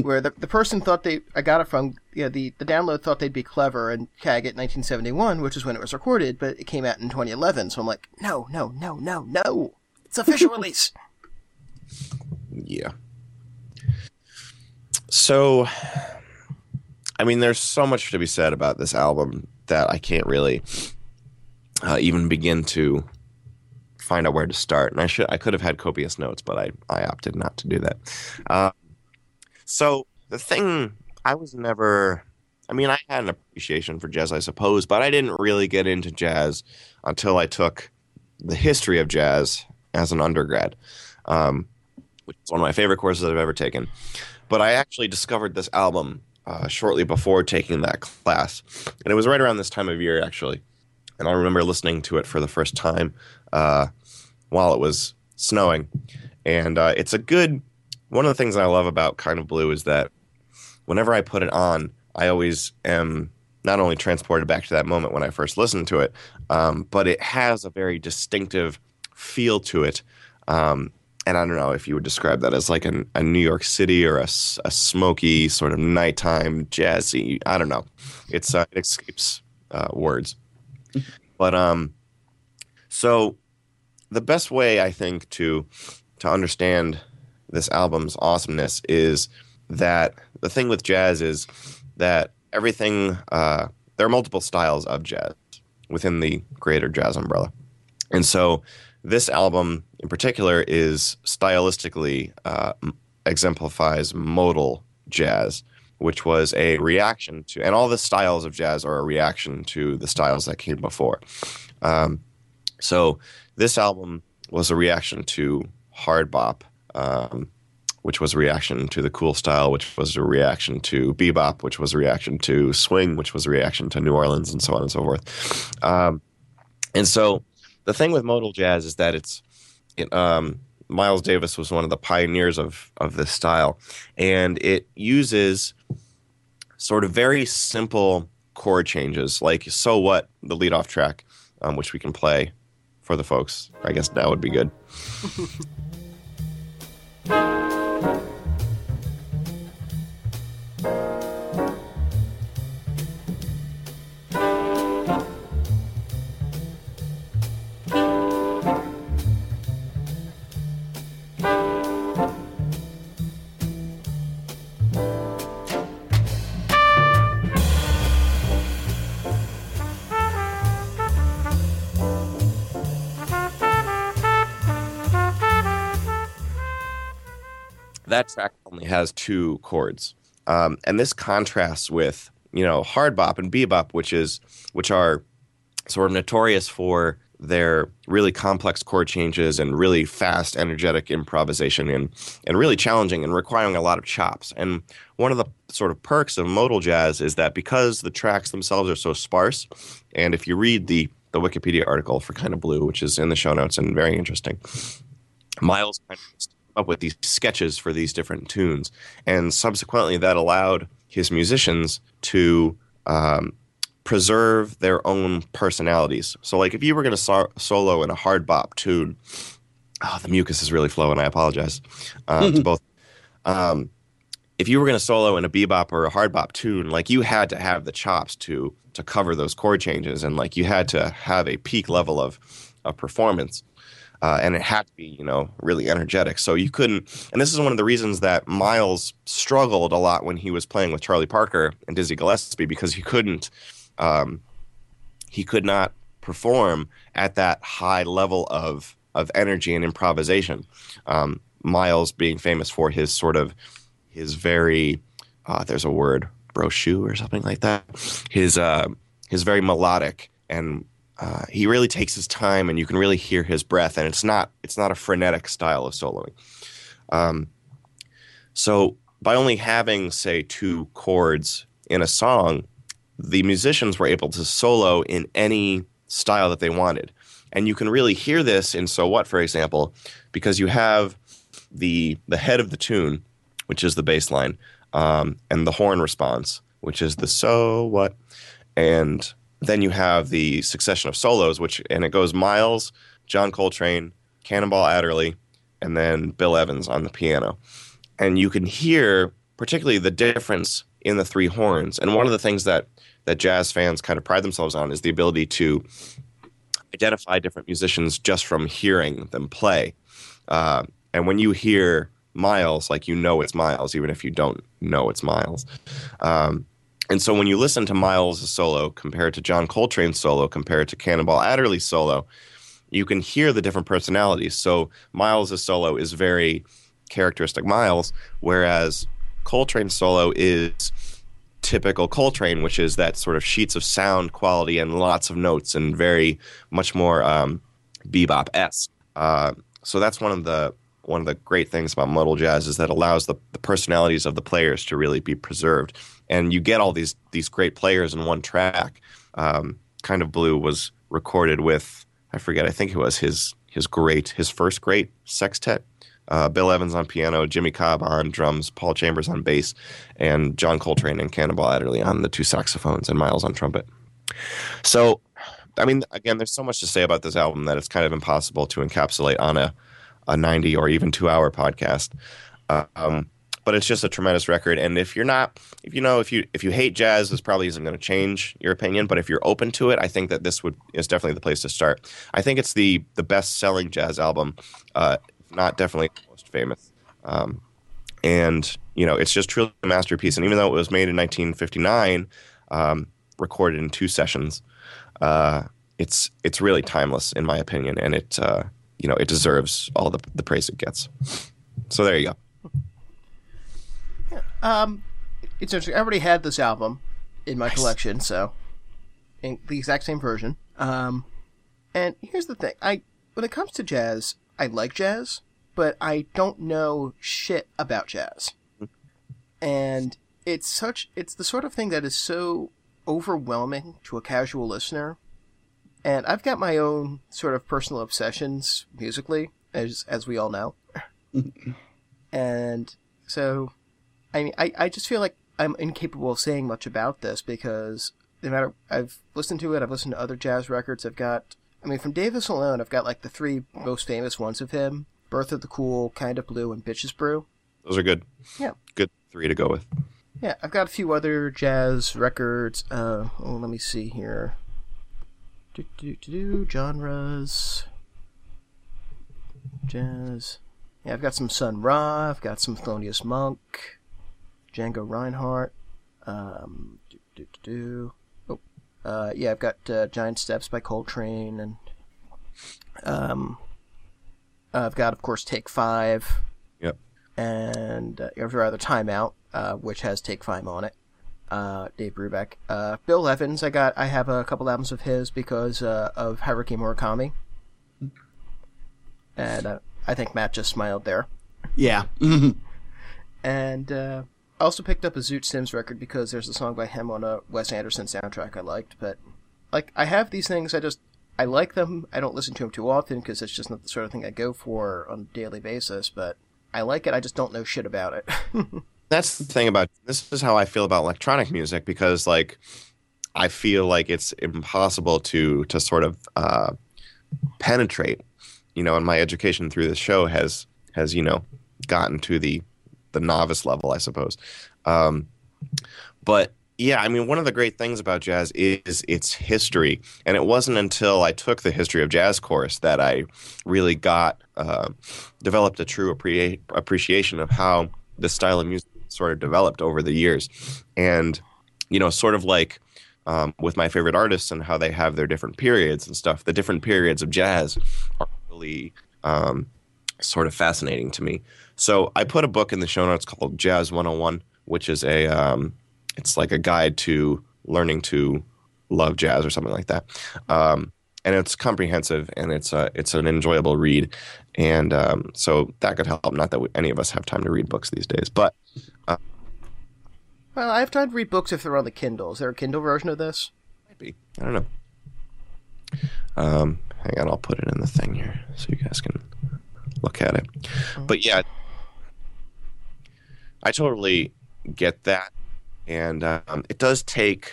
Where the the person thought they I got it from yeah you know, the, the download thought they'd be clever and tag it nineteen seventy-one, which is when it was recorded, but it came out in twenty eleven. So I'm like, no, no, no, no, no, it's official release. Yeah. So, I mean, there's so much to be said about this album that I can't really uh, even begin to find out where to start. And I should I could have had copious notes, but I I opted not to do that. Uh, So the thing, I was never, I mean, I had an appreciation for jazz, I suppose, but I didn't really get into jazz until I took the history of jazz as an undergrad, um, which is one of my favorite courses I've ever taken. But I actually discovered this album uh, shortly before taking that class, and it was right around this time of year, actually. And I remember listening to it for the first time uh, while it was snowing, and uh, it's a good... One of the things that I love about Kind of Blue is that whenever I put it on, I always am not only transported back to that moment when I first listened to it, um, but it has a very distinctive feel to it. Um, and I don't know if you would describe that as like an, a New York City or a, a smoky sort of nighttime jazzy. I don't know. It's uh, it escapes uh, words. But um, so the best way I think to to understand this album's awesomeness is that the thing with jazz is that everything, uh, there are multiple styles of jazz within the greater jazz umbrella. And so this album in particular is stylistically uh, exemplifies modal jazz, which was a reaction to, and all the styles of jazz are a reaction to the styles that came before. Um, so this album was a reaction to hard bop, Um, which was a reaction to the cool style, which was a reaction to bebop, which was a reaction to swing, which was a reaction to New Orleans, and so on and so forth. Um, and so the thing with modal jazz is that it's it, um, Miles Davis was one of the pioneers of, of this style, and it uses sort of very simple chord changes, like So What, the lead-off track, um, which we can play for the folks. I guess that would be good. That track only has two chords, Um, and this contrasts with, you know, hard bop and bebop, which is which are sort of notorious for their really complex chord changes and really fast, energetic improvisation and and really challenging and requiring a lot of chops. And one of the sort of perks of modal jazz is that because the tracks themselves are so sparse, and if you read the the Wikipedia article for Kind of Blue, which is in the show notes and very interesting, Miles kind of up with these sketches for these different tunes, and subsequently that allowed his musicians to um, preserve their own personalities. So like if you were going to so- solo in a hard bop tune, oh, the mucus is really flowing, I apologize uh, to both. Um, if you were going to solo in a bebop or a hard bop tune, like you had to have the chops to to cover those chord changes, and like you had to have a peak level of, of performance. Uh, and it had to be, you know, really energetic. So you couldn't – and this is one of the reasons that Miles struggled a lot when he was playing with Charlie Parker and Dizzy Gillespie, because he couldn't um, – he could not perform at that high level of, of energy and improvisation. Um, Miles being famous for his sort of – his very uh, – there's a word, brochure or something like that. His, uh, his very melodic and – Uh, he really takes his time, and you can really hear his breath, and it's not it's not a frenetic style of soloing. Um, so by only having, say, two chords in a song, the musicians were able to solo in any style that they wanted. And you can really hear this in So What, for example, because you have the the head of the tune, which is the bass line, um, and the horn response, which is the so what, and... Then you have the succession of solos, which and it goes Miles, John Coltrane, Cannonball Adderley, and then Bill Evans on the piano. And you can hear particularly the difference in the three horns. And one of the things that, that jazz fans kind of pride themselves on is the ability to identify different musicians just from hearing them play. Uh, and when you hear Miles, like you know it's Miles, even if you don't know it's Miles. Um And so when you listen to Miles' solo compared to John Coltrane's solo compared to Cannonball Adderley's solo, you can hear the different personalities. So Miles' solo is very characteristic Miles, whereas Coltrane's solo is typical Coltrane, which is that sort of sheets of sound quality and lots of notes and very much more um, bebop-esque. Uh, so that's one of the one of the great things about modal jazz is that it allows the, the personalities of the players to really be preserved. And you get all these these great players in one track. Um, Kind of Blue was recorded with, I forget, I think it was his his great, his first great sextet. Uh, Bill Evans on piano, Jimmy Cobb on drums, Paul Chambers on bass, and John Coltrane and Cannonball Adderley on the two saxophones and Miles on trumpet. So, I mean, again, there's so much to say about this album that it's kind of impossible to encapsulate on a a ninety or even two hour podcast. Um, but it's just a tremendous record. And if you're not, if you know, if you, if you hate jazz, this probably isn't going to change your opinion, but if you're open to it, I think that this would is definitely the place to start. I think it's the, the best selling jazz album. Uh, not definitely the most famous. Um, and you know, it's just truly a masterpiece. And even though it was made in nineteen fifty-nine, um, recorded in two sessions, uh, it's, it's really timeless in my opinion. And it, uh, you know, it deserves all the the praise it gets. So there you go. Yeah, um, it's interesting. I already had this album in my nice. collection, so in the exact same version. Um, and here's the thing: I when it comes to jazz, I like jazz, but I don't know shit about jazz. And it's such it's the sort of thing that is so overwhelming to a casual listener. And I've got my own sort of personal obsessions musically, as as we all know. And so, I mean, I, I just feel like I'm incapable of saying much about this because no matter, I've listened to it, I've listened to other jazz records, I've got, I mean, from Davis alone, I've got like the three most famous ones of him, Birth of the Cool, Kind of Blue, and Bitches Brew. Those are good. Yeah. Good three to go with. Yeah, I've got a few other jazz records. Uh, oh, let me see here. Do, do, do, do, genres, jazz. Yeah, I've got some Sun Ra, I've got some Thelonious Monk, Django Reinhardt. Um, do, do, do, do. Oh, uh, yeah, I've got uh, Giant Steps by Coltrane, and um, I've got, of course, Take Five. Yep. And uh, every other Time Out. uh, which has Take Five on it. Uh, Dave Brubeck. Uh, Bill Evans, I got, I have a couple albums of his because uh, of Haruki Murakami. And uh, I think Matt just smiled there. Yeah. And uh, I also picked up a Zoot Sims record because there's a song by him on a Wes Anderson soundtrack I liked. But like, I have these things, I just, I like them. I don't listen to them too often because it's just not the sort of thing I go for on a daily basis. But I like it, I just don't know shit about it. That's the thing about, this is how I feel about electronic music, because like I feel like it's impossible to to sort of uh, penetrate, you know. And my education through this show has has you know gotten to the the novice level, I suppose. Um, but yeah, I mean, one of the great things about jazz is its history, and it wasn't until I took the history of jazz course that I really got uh, developed a true appre- appreciation of how the style of music sort of developed over the years. And, you know, sort of like um, with my favorite artists and how they have their different periods and stuff, the different periods of jazz are really um, sort of fascinating to me. So I put a book in the show notes called Jazz one oh one, which is a, um, it's like a guide to learning to love jazz or something like that. Um, and it's comprehensive, and it's a, it's an enjoyable read. And um, so that could help. Not that we, any of us have time to read books these days, but uh, well, I have time to read books if they're on the Kindle. Is there a Kindle version of this? Maybe, I don't know. Um, hang on, I'll put it in the thing here so you guys can look at it. Oh. But yeah, I totally get that, and um, it does take,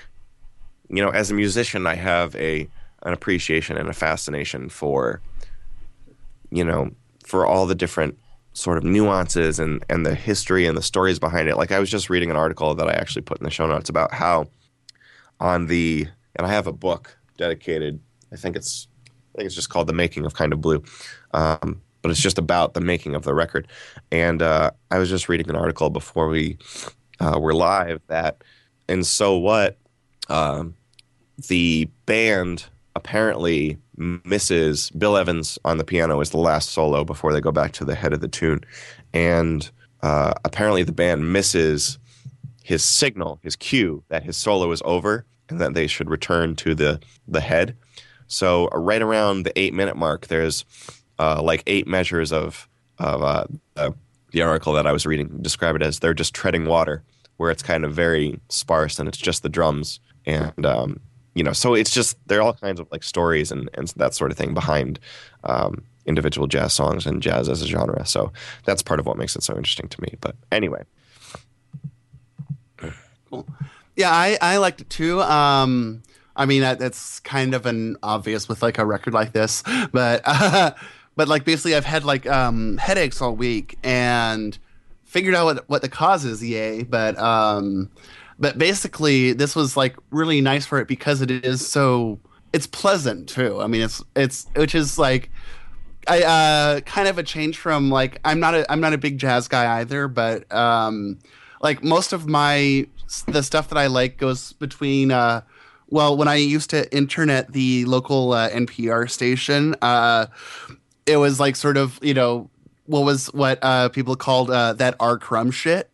you know, as a musician, I have a an appreciation and a fascination for, you know, for all the different sort of nuances and, and the history and the stories behind it. Like I was just reading an article that I actually put in the show notes about how on the, and I have a book dedicated, I think it's, I think it's just called The Making of Kind of Blue. Um, but it's just about the making of the record. And uh, I was just reading an article before we uh, were live that, and so what, um, the band apparently misses Bill Evans on the piano is the last solo before they go back to the head of the tune, and uh, apparently the band misses his signal, his cue that his solo is over and that they should return to the the head. So uh, right around the eight minute mark, there's uh, like eight measures of of uh, uh, the article that I was reading describe it as they're just treading water, where it's kind of very sparse and it's just the drums and. Um, You know, so it's just there are all kinds of like stories and, and that sort of thing behind um, individual jazz songs and jazz as a genre. So that's part of what makes it so interesting to me. But anyway, cool. Yeah, I, I liked it too. Um, I mean, that's kind of an obvious with like a record like this, but uh, but like basically I've had like um, headaches all week and figured out what what the cause is. Yay! But um, But basically, this was like really nice for it because it is so it's pleasant too. I mean, it's it's which is like I uh, kind of a change from like I'm not a I'm not a big jazz guy either, but um, like most of my the stuff that I like goes between. Uh, well, when I used to intern at the local uh, N P R station, uh, it was like sort of you know what was what uh, people called uh, that R. Crumb shit.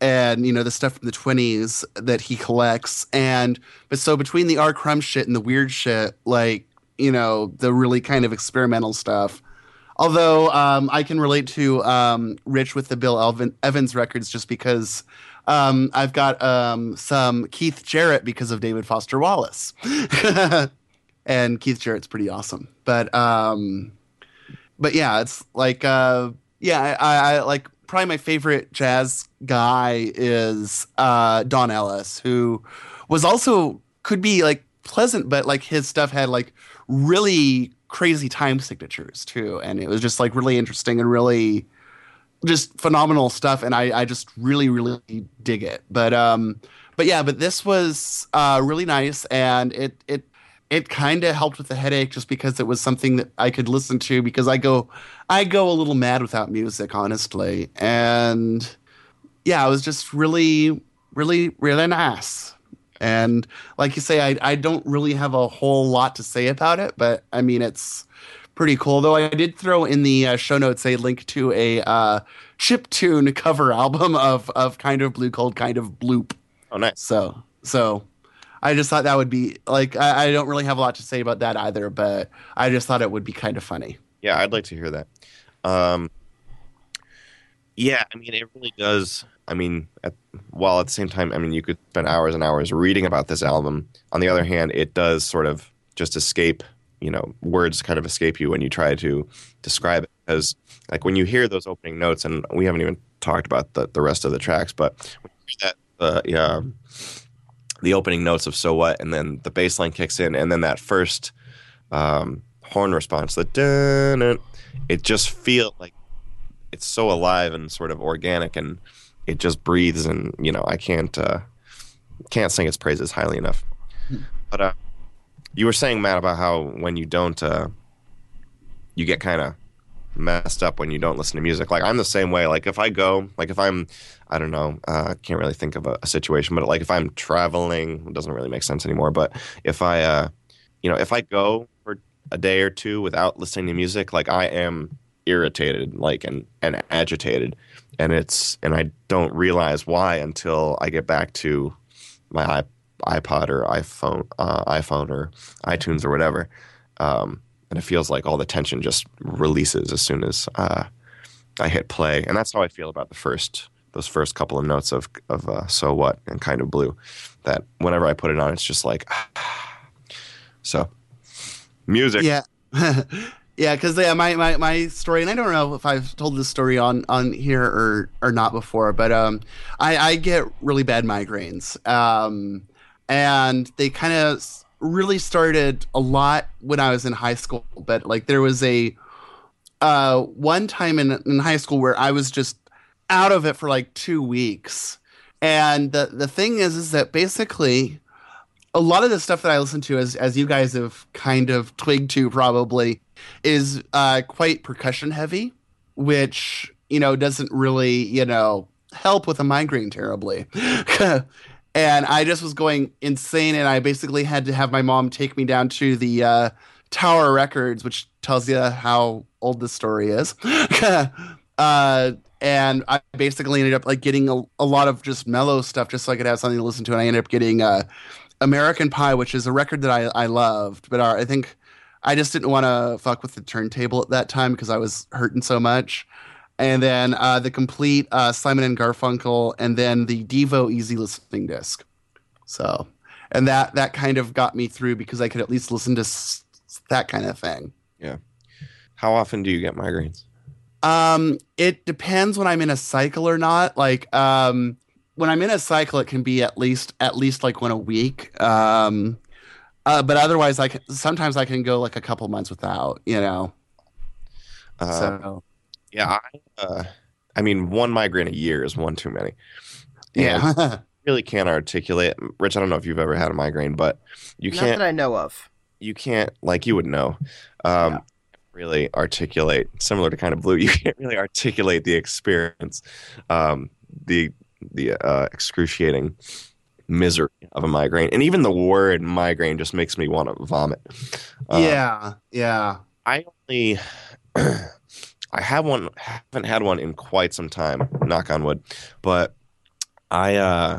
And, you know, the stuff from the twenties that he collects. And but so between the R. Crumb shit and the weird shit, like, you know, the really kind of experimental stuff. Although um, I can relate to um, Rich with the Bill Elvin- Evans records just because um, I've got um, some Keith Jarrett because of David Foster Wallace. And Keith Jarrett's pretty awesome. But, um, but yeah, it's like, uh, yeah, I, I like... Probably my favorite jazz guy is uh, Don Ellis, who was also could be like pleasant, but like his stuff had like really crazy time signatures too, and it was just like really interesting and really just phenomenal stuff. And I, I just really really dig it. But um, but yeah, but this was uh, really nice, and it it it kind of helped with the headache just because it was something that I could listen to because I go. I go a little mad without music, honestly. And yeah, it was just really, really, really nice. And like you say, I, I don't really have a whole lot to say about it, but I mean, it's pretty cool. Though I did throw in the uh, show notes a link to a uh, chiptune cover album of of Kind of Blue called Kind of Bloop. Oh, nice. So so I just thought that would be like I, I don't really have a lot to say about that either, but I just thought it would be kind of funny. Yeah, I'd like to hear that. Um, yeah, I mean, it really does. I mean, at, while at the same time, I mean, you could spend hours and hours reading about this album. On the other hand, it does sort of just escape, you know, words kind of escape you when you try to describe it. Because, like, when you hear those opening notes, and we haven't even talked about the, the rest of the tracks, but when you hear that, uh, yeah, the opening notes of So What, and then the bass line kicks in, and then that first um, horn response, the dun, it just feels like it's so alive and sort of organic, and it just breathes, and, you know, I can't uh, can't sing its praises highly enough. But uh, you were saying, Matt, about how when you don't, uh, you get kind of messed up when you don't listen to music. Like, I'm the same way. Like, if I go, like, if I'm, I don't know, I uh, can't really think of a, a situation, but, like, if I'm traveling, it doesn't really make sense anymore, but if I, uh, you know, if I go for a day or two without listening to music, like, I am irritated, like, and, and agitated, and it's, and I don't realize why until I get back to my iPod or iPhone, uh, iPhone or iTunes or whatever, um, and it feels like all the tension just releases as soon as uh, I hit play. And that's how I feel about the first, those first couple of notes of of uh, So What and Kind of Blue. That whenever I put it on, it's just like, ah. So, music. Yeah. Yeah, because yeah, my, my, my story, and I don't know if I've told this story on, on here or, or not before, but um, I, I get really bad migraines. Um, and they kind of really started a lot when I was in high school, but like there was a uh, one time in, in high school where I was just out of it for like two weeks. And the, the thing is, is that basically a lot of the stuff that I listen to, as, as you guys have kind of twigged to probably, is uh, quite percussion heavy, which, you know, doesn't really, you know, help with a migraine terribly. And I just was going insane, and I basically had to have my mom take me down to the uh, Tower Records, which tells you how old this story is. uh, and I basically ended up like getting a, a lot of just mellow stuff just so I could have something to listen to, and I ended up getting uh, American Pie, which is a record that I, I loved. But our, I think I just didn't want to fuck with the turntable at that time because I was hurting so much. And then uh, the complete uh, Simon and Garfunkel, and then the Devo Easy Listening Disc. So, and that that kind of got me through because I could at least listen to s- that kind of thing. Yeah. How often do you get migraines? Um, it depends when I'm in a cycle or not. Like um, when I'm in a cycle, it can be at least at least like one a week. Um, uh, but otherwise, like sometimes I can go like a couple months without. You know. Uh, so. Yeah, I, uh, I mean, one migraine a year is one too many. And yeah, really can't articulate. Rich, I don't know if you've ever had a migraine, but you Not can't. Not that I know of. You can't, like, you would know. Um, yeah. Really articulate. Similar to Kind of Blue, you can't really articulate the experience, um, the the uh, excruciating misery of a migraine, and even the word migraine just makes me want to vomit. Uh, yeah, yeah. I only. I have one, haven't had one in quite some time, knock on wood, but I uh,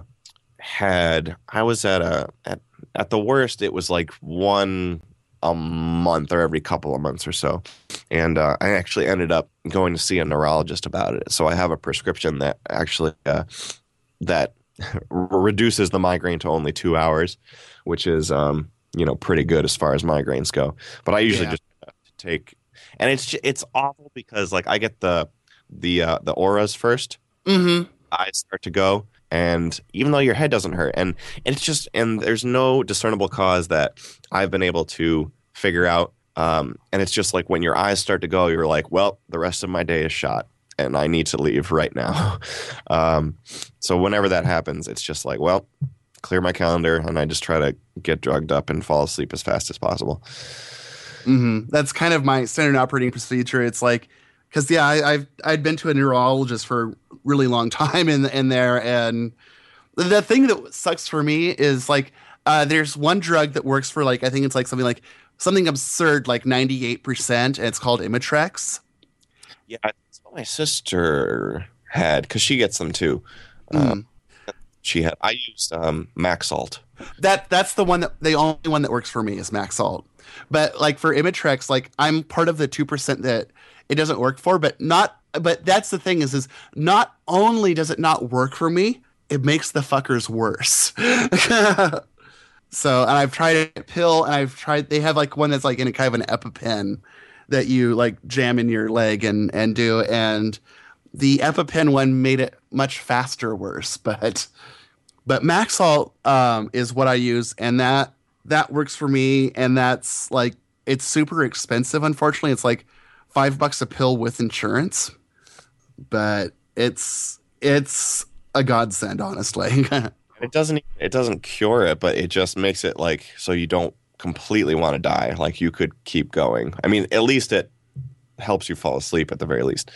had, I was at a, at, at the worst, it was like one a month or every couple of months or so, and uh, I actually ended up going to see a neurologist about it, so I have a prescription that actually, uh, that reduces the migraine to only two hours, which is, um, you know, pretty good as far as migraines go, but I usually yeah. just have to take. And it's it's awful because like I get the the uh, the auras first. Mm-hmm. I start to go, and even though your head doesn't hurt, and, and it's just and there's no discernible cause that I've been able to figure out. Um, and it's just like when your eyes start to go, you're like, well, the rest of my day is shot, and I need to leave right now. um, so whenever that happens, it's just like, well, clear my calendar, and I just try to get drugged up and fall asleep as fast as possible. Mm-hmm. That's kind of my standard operating procedure. It's like, because yeah, I, I've I'd been to a neurologist for a really long time in in there, and the thing that sucks for me is like uh, there's one drug that works for like I think it's like something like something absurd like ninety-eight percent, and it's called Imitrex. Yeah, I think so. my sister had, because she gets them too. Mm. Um, she had. I used um, Maxalt. That that's the one that the only one that works for me is Maxalt. But like for Imitrex, like I'm part of the two percent that it doesn't work for. But not. But that's the thing is, is not only does it not work for me, it makes the fuckers worse. So, and I've tried a pill, and I've tried. They have like one that's like in a kind of an EpiPen that you like jam in your leg and and do. And the EpiPen one made it much faster worse, but but Maxalt um, is what I use, and that that works for me. And that's like it's super expensive. Unfortunately, it's like five bucks a pill with insurance, but it's it's a godsend, honestly. It doesn't it doesn't cure it, but it just makes it like so you don't completely want to die. Like you could keep going. I mean, at least it helps you fall asleep at the very least.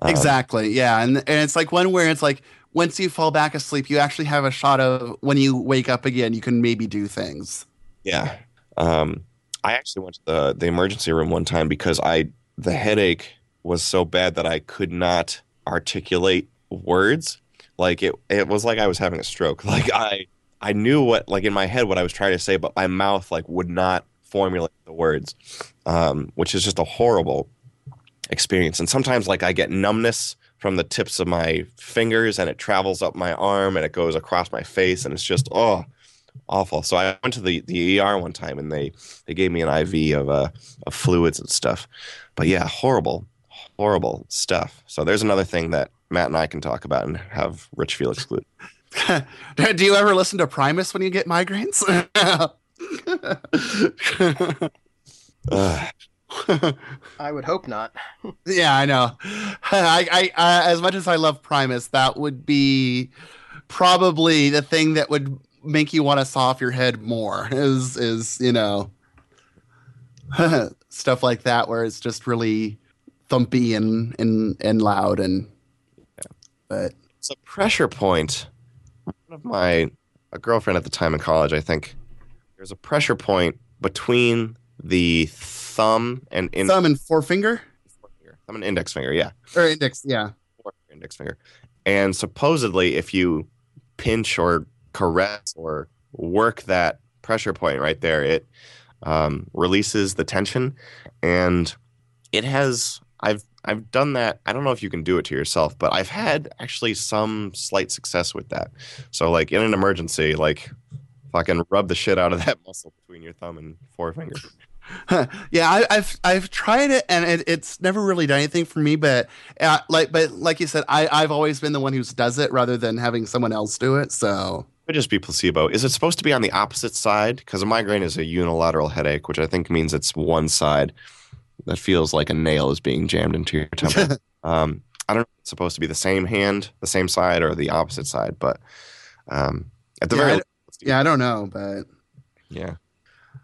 Um, exactly. Yeah, and and it's like one where it's like once you fall back asleep, you actually have a shot of when you wake up again, you can maybe do things. Yeah. Um, I actually went to the the emergency room one time because I the headache was so bad that I could not articulate words. Like it, it was like I was having a stroke. Like I, I knew what, like in my head, what I was trying to say, but my mouth like would not formulate the words, um, which is just a horrible experience. And sometimes, like I get numbness from the tips of my fingers, and it travels up my arm, and it goes across my face, and it's just oh, awful. So I went to the, the E R one time, and they, they gave me an I V of uh of fluids and stuff. But yeah, horrible, horrible stuff. So there's another thing that Matt and I can talk about and have Rich feel excluded. Do you ever listen to Primus when you get migraines? I would hope not. Yeah, I know. I, I, uh, as much as I love Primus, that would be probably the thing that would make you want to saw off your head more. Is is you know stuff like that where it's just really thumpy and and and loud and. But it's a pressure point. One of my a girlfriend at the time in college, I think, there's a pressure point between the thumb and in- thumb and forefinger. Forefinger, thumb and index finger, yeah, or index, yeah, forefinger, index finger. And supposedly, if you pinch or caress or work that pressure point right there, it um, releases the tension, and it has. I've. I've done that. I don't know if you can do it to yourself, but I've had actually some slight success with that. So, like, in an emergency, like, fucking rub the shit out of that muscle between your thumb and forefinger. Yeah, I, I've I've tried it, and it, it's never really done anything for me. But, uh, like, but like you said, I, I've always been the one who does it rather than having someone else do it. So it could just be placebo. Is it supposed to be on the opposite side? Because a migraine is a unilateral headache, which I think means it's one side. That feels like a nail is being jammed into your temple. um, I don't know if it's supposed to be the same hand, the same side, or the opposite side, but um, at the yeah, very I least, yeah, I don't know, but yeah,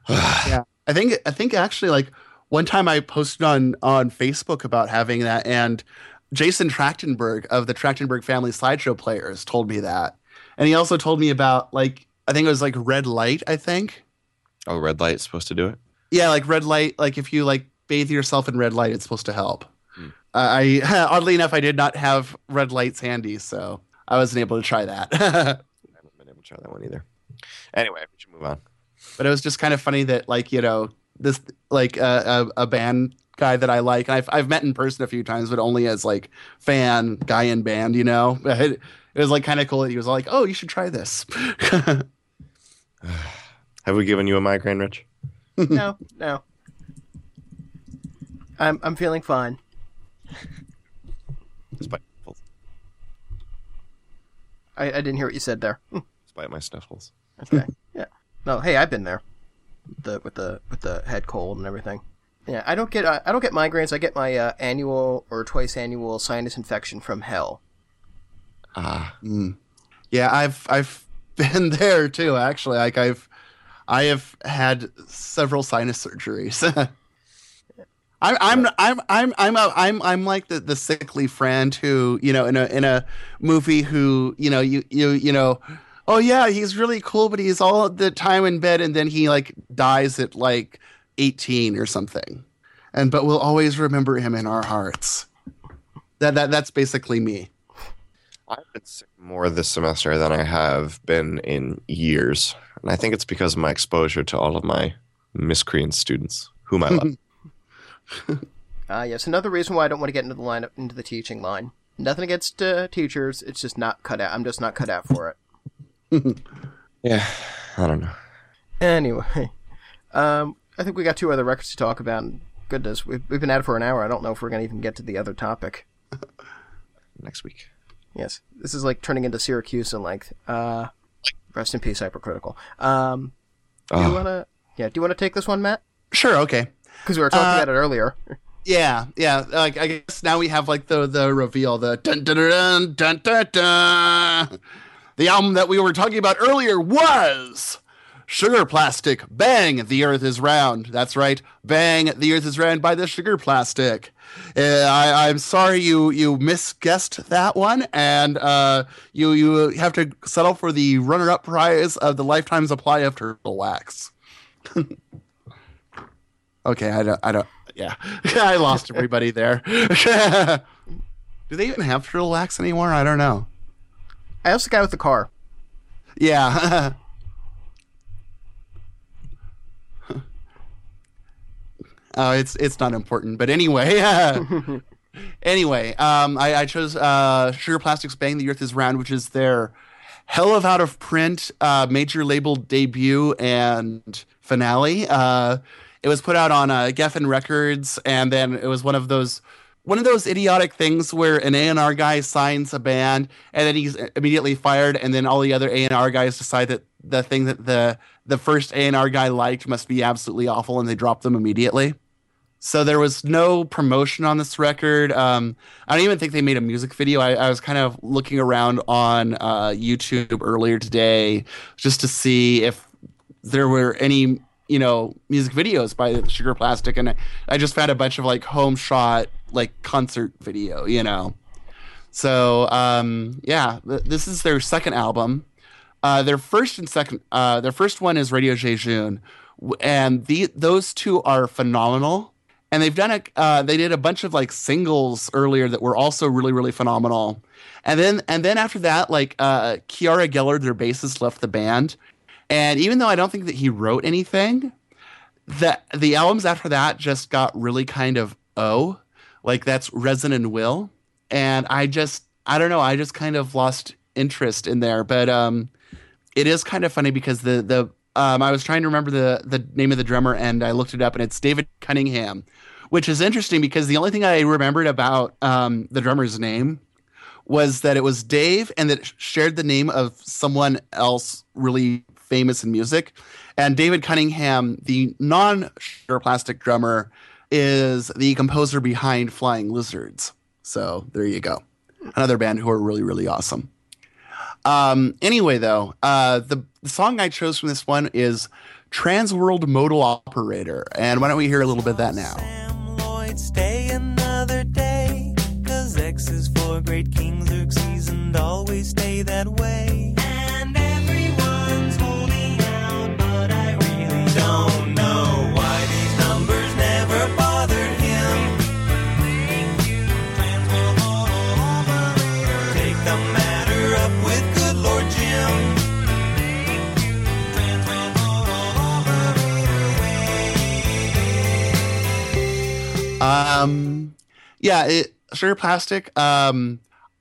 yeah. I think I think actually, like one time I posted on on Facebook about having that, and Jason Trachtenberg of the Trachtenberg Family Slideshow Players told me that, and he also told me about like I think it was like red light. I think oh, red light's supposed to do it. Yeah, like red light. Like if you like. Bathe yourself in red light. It's supposed to help. Hmm. Uh, I oddly enough, I did not have red lights handy, so I wasn't able to try that. I haven't been able to try that one either. Anyway, we should move on. But it was just kind of funny that, like, you know, this like uh, a a band guy that I like, and I've I've met in person a few times, but only as like fan guy in band, you know. But it, it was like kind of cool that he was like, "Oh, you should try this." Have we given you a migraine, Rich? No, no. I'm I'm feeling fine. Despite I I didn't hear what you said there. Despite my sniffles. Okay. Yeah. No. Hey, I've been there. The with the with the head cold and everything. Yeah. I don't get I, I don't get migraines. I get my uh, annual or twice annual sinus infection from hell. Ah. Uh, mm. Yeah. I've I've been there too. Actually, like I've I have had several sinus surgeries. I'm I'm I'm I'm I'm a, I'm I'm like the, the sickly friend who, you know, in a in a movie who, you know, you you you know, oh yeah, he's really cool, but he's all the time in bed, and then he like dies at like eighteen or something, and but we'll always remember him in our hearts. that, that that's basically me. I've been sick more this semester than I have been in years. And I think it's because of my exposure to all of my miscreant students, whom I love. Ah, uh, yes. Another reason why I don't want to get into the line into the teaching line. Nothing against uh, teachers. It's just not cut out. I'm just not cut out for it. Yeah. I don't know. Anyway. Um, I think we got two other records to talk about. Goodness, we've, we've been at it for an hour. I don't know if we're going to even get to the other topic. Next week. Yes, this is like turning into Syracuse in length. Uh, rest in peace, Hypercritical. Um, do oh. you wanna? Yeah, do you wanna take this one, Matt? Sure. Okay. Because we were talking uh, about it earlier. Yeah, yeah. Like I guess now we have like the the reveal, the dun dun dun dun dun dun. The album that we were talking about earlier was Sugar Plastic. Bang! The Earth is Round. That's right. Bang! The Earth is Round by the Sugar Plastic. Uh, I, I'm sorry you, you misguessed that one, and uh, you you have to settle for the runner-up prize of the lifetime supply of turtle wax. Okay, I don't, I don't, yeah, I lost everybody there. Do they even have turtle wax anymore? I don't know. I asked the guy with the car. Yeah. Uh, it's it's not important, but anyway, uh, anyway, um, I, I chose uh, Sugar Plastic's "Bang the Earth is Round," which is their hell of out of print uh, major label debut and finale. Uh, it was put out on uh, Geffen Records, and then it was one of those one of those idiotic things where an A and R guy signs a band, and then he's immediately fired, and then all the other A and R guys decide that the thing that the the first A and R guy liked must be absolutely awful, and they drop them immediately. So there was no promotion on this record. Um, I don't even think they made a music video. I, I was kind of looking around on uh, YouTube earlier today just to see if there were any, you know, music videos by Sugar Plastic. And I, I just found a bunch of like home shot, like concert video, you know. So um, yeah, th- this is their second album. Uh, their first and second, uh, their first one is Radio Jejeune. And the, those two are phenomenal. And they've done a, uh, they did a bunch of like singles earlier that were also really, really phenomenal. And then, and then after that, like uh, Kiara Geller, their bassist, left the band. And even though I don't think that he wrote anything, the the albums after that just got really kind of oh, like that's Resin and Will. And I just, I don't know, I just kind of lost interest in there. But um, it is kind of funny because the the. Um, I was trying to remember the, the name of the drummer, and I looked it up, and it's David Cunningham, which is interesting because the only thing I remembered about um, the drummer's name was that it was Dave and that it shared the name of someone else really famous in music. And David Cunningham, the non-Sugar Plastic drummer, is the composer behind Flying Lizards. So there you go. Another band who are really, really awesome. Um, anyway, though, uh, the, the song I chose from this one is Transworld Modal Operator. And why don't we hear a little bit of that now? Sam Lloyd, stay another day, cause X is for great King Xerxes and always stay that way. And everyone's holding out, but I really don't know why these numbers never bothered him. Thank you, Transworld Modal Operator. Take the matter up with Lord Jim. Um, yeah, it, Sugar Plastic. Um,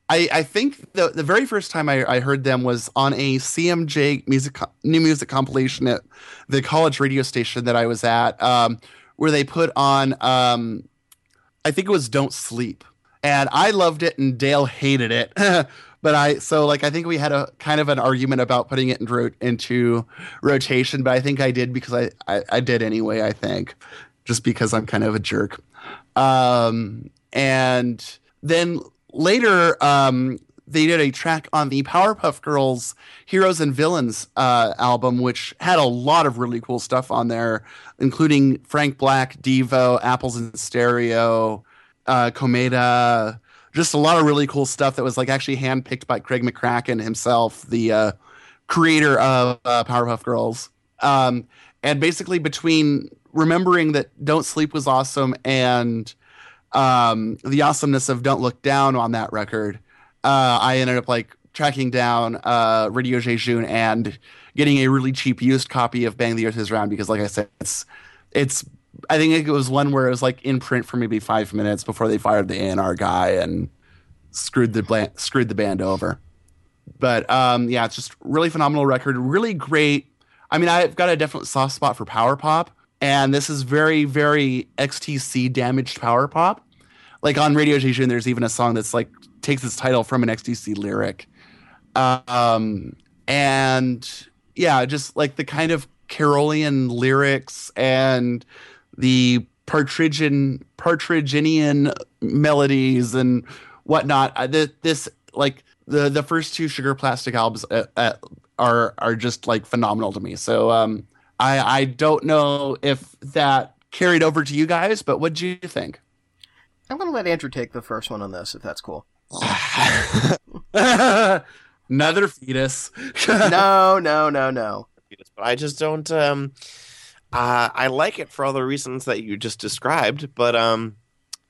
I, I think the the very first time I, I heard them was on a C M J music new music compilation at the college radio station that I was at, um, where they put on, um, I think it was Don't Sleep, and I loved it, and Dale hated it. But I, so like, I think we had a kind of an argument about putting it into, into rotation, but I think I did because I, I, I did anyway, I think, just because I'm kind of a jerk. Um, and then later, um, they did a track on the Powerpuff Girls Heroes and Villains uh, album, which had a lot of really cool stuff on there, including Frank Black, Devo, Apples in Stereo, uh, Komeda. Just a lot of really cool stuff that was like actually handpicked by Craig McCracken himself, the uh, creator of uh, Powerpuff Girls. Um, and basically between remembering that Don't Sleep was awesome and um, the awesomeness of Don't Look Down on that record, uh, I ended up like tracking down uh, Radio Jejeune and getting a really cheap used copy of Bang the Earth is Round, because like I said, it's it's I think it was one where it was like in print for maybe five minutes before they fired the A and R guy and screwed the bland, screwed the band over. But um, yeah, it's just really phenomenal record, really great. I mean, I've got a definite soft spot for power pop, and this is very, very X T C damaged power pop. Like on Radio Jejeune, there's even a song that's like takes its title from an X T C lyric, um, and yeah, just like the kind of Carolian lyrics and the Partridgean, Partridgeanian melodies and whatnot. This like the the first two Sugar Plastic albums uh, uh, are are just like phenomenal to me. So um, I I don't know if that carried over to you guys, but what do you think? I'm gonna let Andrew take the first one on this, if that's cool. Another fetus. no, no, no, no. I just don't. Um, uh, I like it for all the reasons that you just described, but um,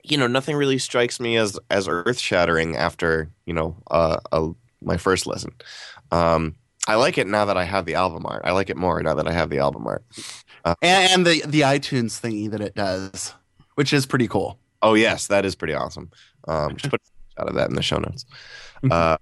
you know, nothing really strikes me as as earth shattering after you know uh, uh, my first listen. Um, I like it now that I have the album art. I like it more now that I have the album art, uh, and, and the the iTunes thingy that it does, which is pretty cool. Oh yes, that is pretty awesome. Um, just put a shot of that in the show notes. Uh,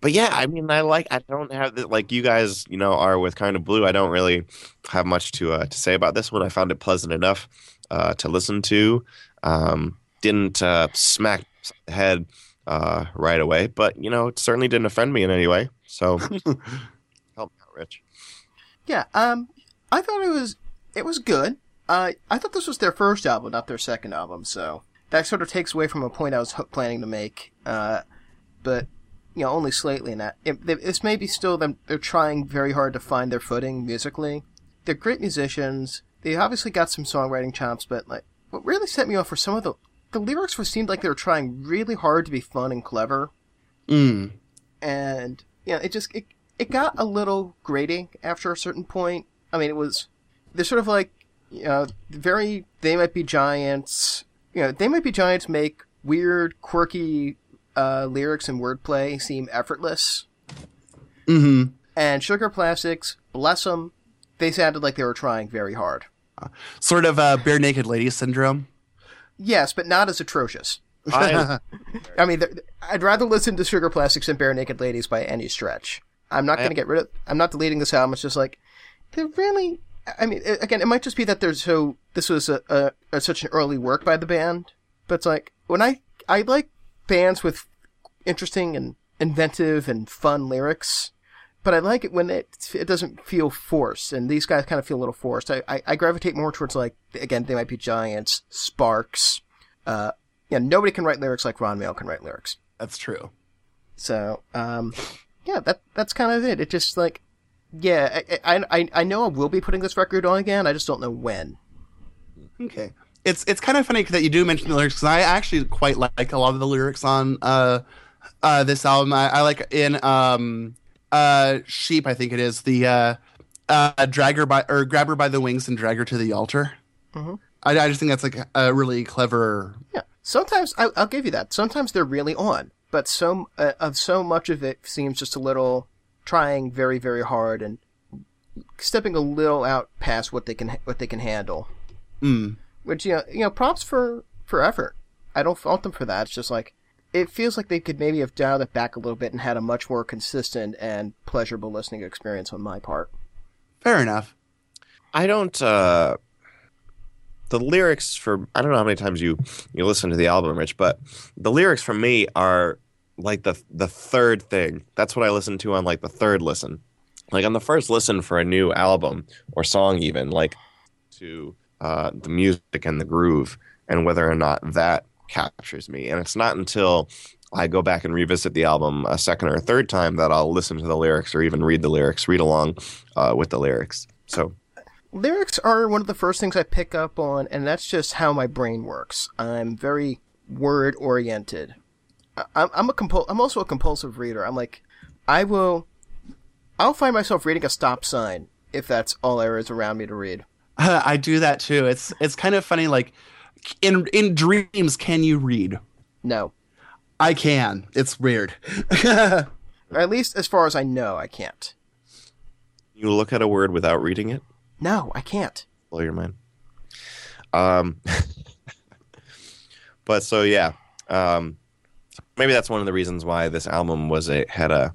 But yeah, I mean, I like, I don't have, the, like you guys, you know, are with Kind of Blue. I don't really have much to uh, to say about this one. I found it pleasant enough uh, to listen to. Um, didn't uh, smack the head uh, right away, but, you know, it certainly didn't offend me in any way. So help me out, Rich. Yeah, um, I thought it was, it was good. Uh, I thought this was their first album, not their second album. So that sort of takes away from a point I was planning to make. Uh, but... You know, only slightly in that. It, it's maybe still them. They're trying very hard to find their footing musically. They're great musicians. They obviously got some songwriting chops, but like, what really set me off were some of the the lyrics. Were seemed like they were trying really hard to be fun and clever. Mm. And you know, it just it it got a little grating after a certain point. I mean, it was they're sort of like you know, very They Might Be Giants. You know, They Might Be Giants make weird, quirky. Uh, lyrics and wordplay seem effortless. Mm-hmm. And Sugar Plastics, bless them, they sounded like they were trying very hard. Uh, sort of uh, Bare Naked Ladies syndrome? Yes, but not as atrocious. I, I mean, I'd rather listen to Sugar Plastics than Bare Naked Ladies by any stretch. I'm not going to get rid of... I'm not deleting this album. It's just like, they're really... I mean, again, it might just be that there's so... This was a, a, a, such an early work by the band, but it's like, when I... I like... bands with interesting and inventive and fun lyrics, but I like it when it it doesn't feel forced, and these guys kind of feel a little forced. I, I, I gravitate more towards, like, again, They Might Be Giants, Sparks. Uh, yeah, nobody can write lyrics like Ron Mayo can write lyrics. That's true. So, um, yeah, that that's kind of it. It just, like, yeah, I, I, I know I will be putting this record on again, I just don't know when. Okay. It's it's kind of funny that you do mention the lyrics, because I actually quite like a lot of the lyrics on uh, uh, this album. I, I like in um, uh, Sheep, I think it is, the uh, uh, drag her by, or grab her by the wings and drag her to the altar. Mm-hmm. I, I just think that's like a really clever... Yeah, sometimes, I, I'll give you that, sometimes they're really on, but so uh, of so much of it seems just a little trying very, very hard and stepping a little out past what they can what they can handle. Mm-hmm. Which, you know, you know, props for, for effort. I don't fault them for that. It's just like, it feels like they could maybe have dialed it back a little bit and had a much more consistent and pleasurable listening experience on my part. Fair enough. I don't, uh, the lyrics for, I don't know how many times you, you listen to the album, Rich, but the lyrics for me are like the the third thing. That's what I listen to on like the third listen. Like on the first listen for a new album or song even, like to... Uh, the music and the groove and whether or not that captures me. And it's not until I go back and revisit the album a second or a third time that I'll listen to the lyrics or even read the lyrics, read along uh, with the lyrics. So lyrics are one of the first things I pick up on, and that's just how my brain works. I'm very word-oriented. I- I'm a compul- I'm also a compulsive reader. I'm like, I will... I'll find myself reading a stop sign if that's all there is around me to read. Uh, I do that too. It's it's kind of funny. Like in in dreams, can you read? No. I can. It's weird. At least as far as I know, I can't. You look at a word without reading it? No, I can't. Blow your mind. Um, but so yeah, um, maybe that's one of the reasons why this album was a had a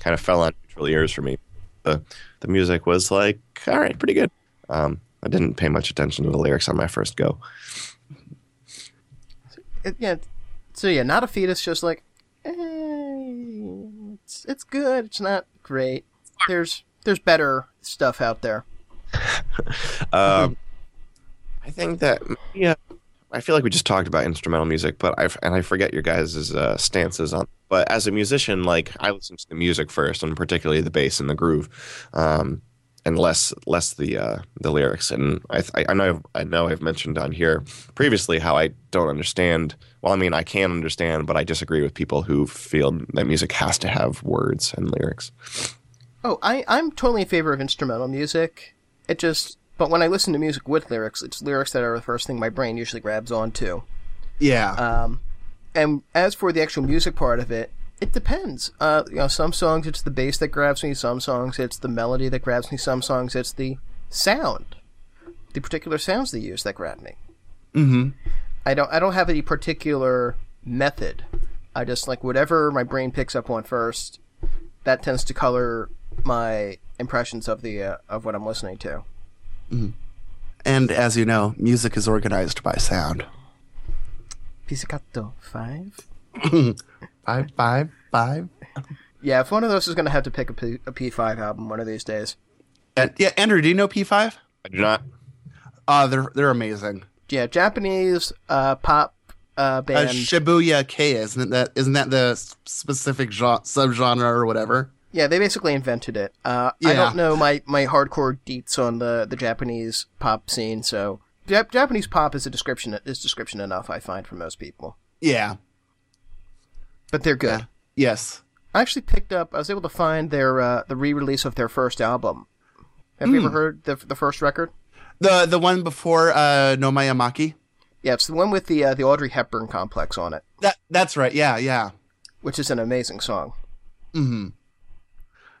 kind of fell on neutral ears for me. The the music was like, all right, pretty good. Um, I didn't pay much attention to the lyrics on my first go. It, yeah, so yeah, not a fetus, just like, hey, it's it's good. It's not great. There's there's better stuff out there. um, I think that yeah, I feel like we just talked about instrumental music, but I and I forget your guys' uh, stances on. But as a musician, like I listen to the music first, and particularly the bass and the groove, um, and less less the uh, the lyrics. And I, I know I know I've mentioned on here previously how I don't understand. Well, I mean I can understand, but I disagree with people who feel that music has to have words and lyrics. Oh, I I'm totally in favor of instrumental music. It just, but when I listen to music with lyrics, it's lyrics that are the first thing my brain usually grabs onto. Yeah. Um, and as for the actual music part of it, it depends. Uh, you know, some songs it's the bass that grabs me. Some songs it's the melody that grabs me. Some songs it's the sound, the particular sounds they use that grab me. Mm-hmm. I don't. I don't have any particular method. I just like whatever my brain picks up on first. That tends to color my impressions of the uh, of what I'm listening to. Mm. And as you know, music is organized by sound. Pizzicato five. five, five, five. Yeah, if one of those is going to have to pick a, P- a P five album one of these days. And, yeah, Andrew, do you know P five? I do not. Uh, they're they're amazing. Yeah, Japanese uh, pop uh, band. Uh, Shibuya Kei, isn't that isn't that the specific genre, subgenre or whatever? Yeah, they basically invented it. Uh, yeah. I don't know my, my hardcore deets on the, the Japanese pop scene, so Jap- Japanese pop is a description is description enough, I find, for most people. Yeah, but they're good. Yeah. Yes, I actually picked up. I was able to find their uh, the re release of their first album. Have mm. you ever heard the the first record? The the one before uh, No Miyamaki. Yeah, it's the one with the uh, the Audrey Hepburn complex on it. That that's right. Yeah, yeah. Which is an amazing song. Mm-hmm.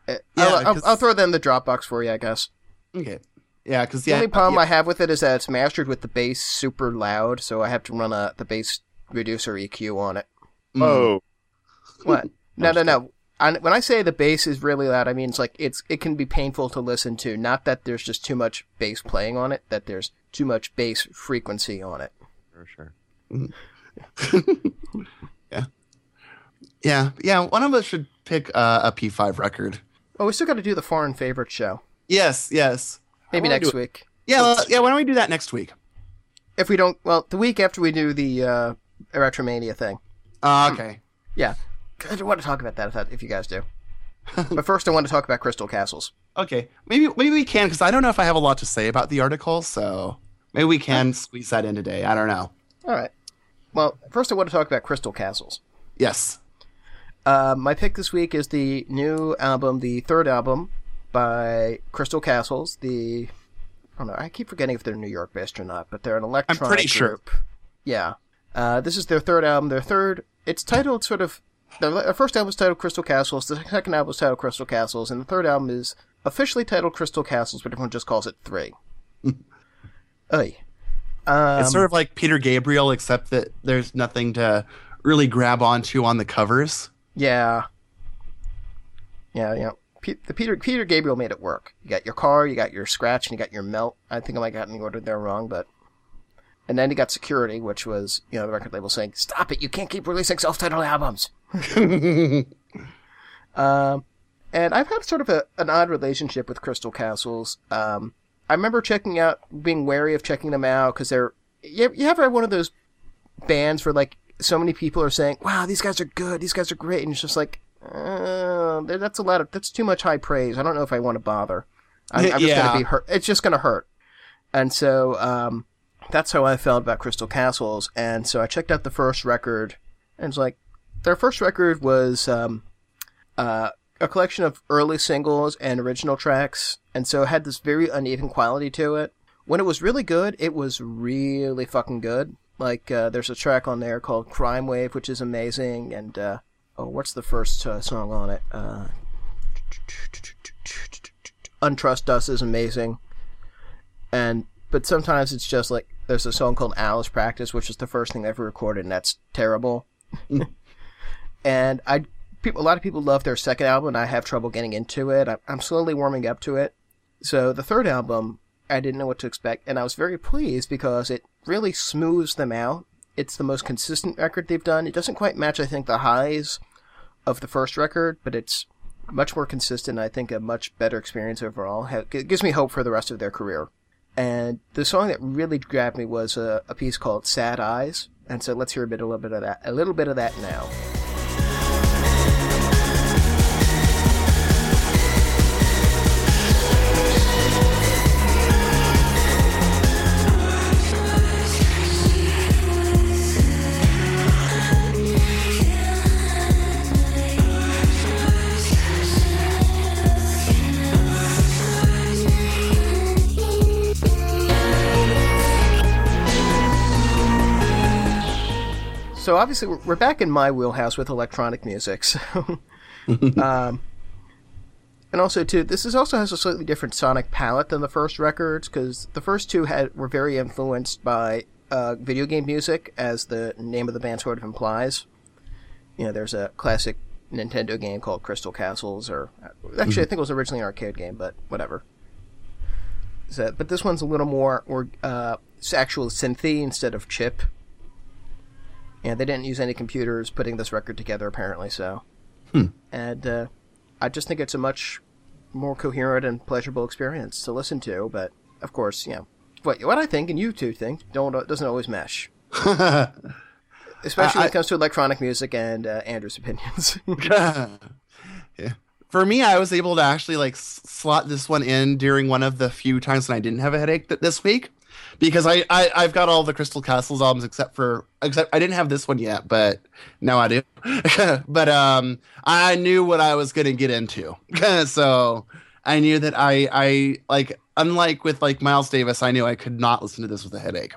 Yeah, I'll, I'll, I'll throw that in the Dropbox for you, I guess. Okay. Yeah, because the yeah, only problem uh, yeah. I have with it is that it's mastered with the bass super loud, so I have to run a the bass reducer E Q on it. Mm. Oh. What? No, no, no. I, when I say the bass is really loud, I mean it's like it's it can be painful to listen to. Not that there's just too much bass playing on it, that there's too much bass frequency on it. For sure. Mm. yeah. Yeah. Yeah. One of us should pick uh, a P five record. Oh, we still got to do the Foreign Favorites show. Yes, yes. Maybe next week. Yeah, well, yeah. Why don't we do that next week? If we don't, well, the week after we do the uh, Electromania thing. Uh, okay. Yeah. I want to talk about that if, that, if you guys do. But first I want to talk about Crystal Castles. Okay. Maybe maybe we can, because I don't know if I have a lot to say about the article, so maybe we can squeeze that in today. I don't know. All right. Well, first I want to talk about Crystal Castles. Yes. Uh, my pick this week is the new album, the third album by Crystal Castles. The I don't know, I keep forgetting if they're New York based or not, but they're an electronic I'm pretty group. Sure. Yeah, uh, this is their third album. Their third, it's titled sort of. Their first album is titled Crystal Castles. The second album is titled Crystal Castles, and the third album is officially titled Crystal Castles, but everyone just calls it three. Oy. Um, it's sort of like Peter Gabriel, except that there's nothing to really grab onto on the covers. Yeah, yeah, yeah. P- the Peter Peter Gabriel made it work. You got your car, you got your scratch, and you got your melt. I think I might have gotten the order there wrong, but and then he got Security, which was you know the record label saying, "Stop it! You can't keep releasing self-titled albums." um, and I've had sort of a, an odd relationship with Crystal Castles. Um, I remember checking out, being wary of checking them out because they're you you ever had one of those bands where like. So many people are saying, wow, these guys are good, these guys are great, and it's just like, uh, that's a lot of, that's too much high praise. I don't know if I want to bother. I'm, I'm just yeah. going to be hurt. It's just going to hurt. And so um, that's how I felt about Crystal Castles. And so I checked out the first record, and it's like, their first record was um, uh, a collection of early singles and original tracks, and so it had this very uneven quality to it. When it was really good, it was really fucking good. Like, uh, there's a track on there called Crime Wave, which is amazing, and, uh, oh, what's the first uh, song on it? Uh, Untrust Us is amazing, and, but sometimes it's just like, there's a song called Alice Practice, which is the first thing I ever recorded, and that's terrible. And I, people, a lot of people love their second album, and I have trouble getting into it. I, I'm slowly warming up to it. So the third album, I didn't know what to expect, and I was very pleased because it really smooths them out. It's the most consistent record they've done. It doesn't quite match, I think, the highs of the first record, but it's much more consistent. I think a much better experience overall. It gives me hope for the rest of their career. And the song that really grabbed me was a, a piece called Sad Eyes, and so let's hear a bit, a little bit of that, a little bit of that now. So obviously we're back in my wheelhouse with electronic music. So, um, and also too, this is also has a slightly different sonic palette than the first records, because the first two had were very influenced by uh, video game music, as the name of the band sort of implies. You know, there's a classic Nintendo game called Crystal Castles, or actually mm-hmm. I think it was originally an arcade game, but whatever. So, but this one's a little more or uh, actual synthy instead of chip. Yeah, they didn't use any computers putting this record together, apparently, so. Hmm. And uh, I just think it's a much more coherent and pleasurable experience to listen to, but, of course, you know, what, what I think and you two think don't, doesn't always mesh. Especially I, when it comes to electronic music and uh, Andrew's opinions. Yeah. For me, I was able to actually, like, slot this one in during one of the few times when I didn't have a headache th- this week. Because I, I, I've got all the Crystal Castles albums except for except I didn't have this one yet, but now I do. But um, I knew what I was going to get into. So I knew that I, I like unlike with like Miles Davis, I knew I could not listen to this with a headache.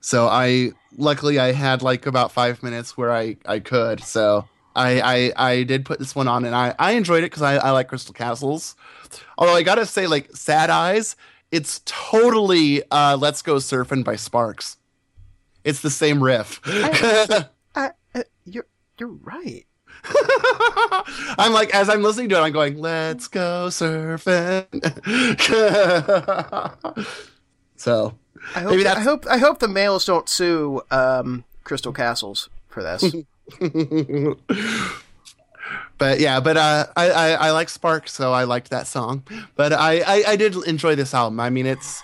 So I luckily I had like about five minutes where I, I could. So I, I, I did put this one on and I, I enjoyed it because I, I like Crystal Castles. Although I got to say like Sad Eyes. It's totally uh, Let's Go Surfing by Sparks. It's the same riff. I, I, I, you're, you're right. I'm like, as I'm listening to it, I'm going, let's go surfing. So I hope, maybe that's... I hope I hope the males don't sue um, Crystal Castles for this. But yeah, but uh, I, I, I like Spark, so I liked that song. But I, I, I did enjoy this album. I mean, it's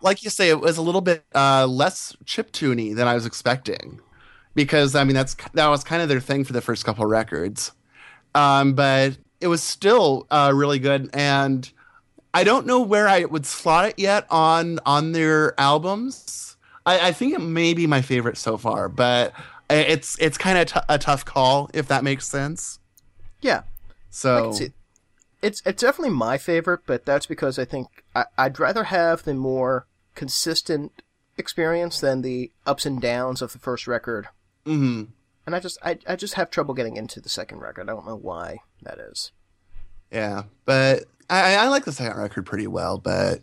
like you say, it was a little bit uh, less chiptune-y than I was expecting, because I mean that's that was kind of their thing for the first couple records. Um, but it was still uh, really good, and I don't know where I would slot it yet on on their albums. I, I think it may be my favorite so far, but it's it's kind of t- a tough call if that makes sense. Yeah, so it's it's definitely my favorite, but that's because I think I, I'd rather have the more consistent experience than the ups and downs of the first record. Mm-hmm. And I just I, I just have trouble getting into the second record. I don't know why that is. Yeah, but I, I like the second record pretty well, but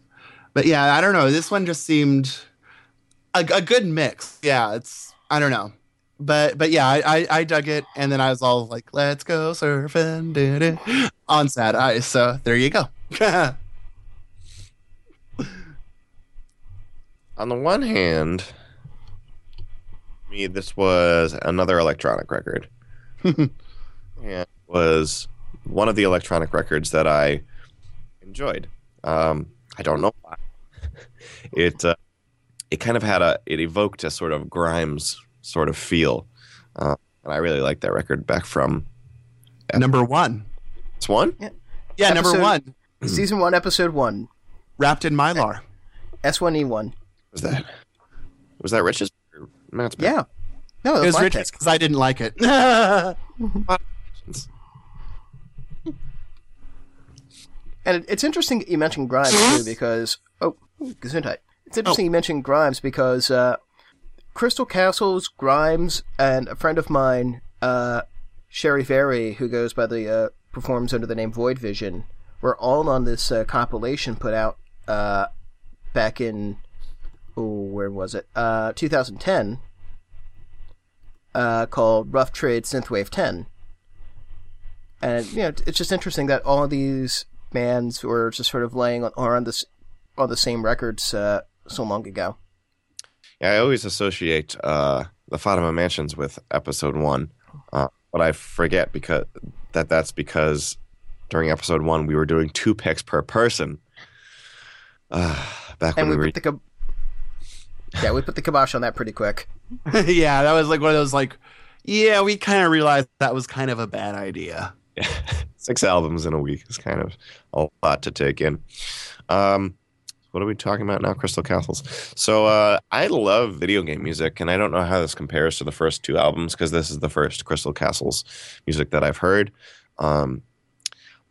but yeah, I don't know. This one just seemed a, a good mix. Yeah, it's I don't know. But but yeah, I, I, I dug it, and then I was all like, let's go surfing, doo-doo, on Sad Eyes. So there you go. On the one hand, I mean, this was another electronic record. And it was one of the electronic records that I enjoyed. Um, I don't know why. It, uh, it kind of had a, it evoked a sort of Grimes sort of feel, uh, and I really like that record back from episode. number one. It's one, yeah, yeah episode, number one, season one, episode one, wrapped in mylar, S one E one. Was that was that Rich's? Or Matt's back? Yeah, no, that it was, was Rich's because I didn't like it. And it's interesting that you mentioned Grimes too, because oh, Gesundheit. It's interesting oh. you mentioned Grimes because. Uh, Crystal Castles, Grimes, and a friend of mine, uh, Sherry Ferry, who goes by the uh, performs under the name Void Vision, were all on this uh, compilation put out uh, back in oh where was it uh, twenty ten uh, called Rough Trade Synthwave ten, and you know it's just interesting that all of these bands were just sort of laying on or on this on the same records uh, so long ago. Yeah, I always associate uh, the Fatima Mansions with episode one, uh, but I forget because that that's because during episode one we were doing two picks per person. Uh, back and when we, we put were, the kib- yeah, we put the kibosh on that pretty quick. Yeah, that was like one of those like, yeah, we kind of realized that was kind of a bad idea. Yeah. Six albums in a week is kind of a lot to take in. Um, What are we talking about now? Crystal Castles. So uh, I love video game music, and I don't know how this compares to the first two albums because this is the first Crystal Castles music that I've heard. Um,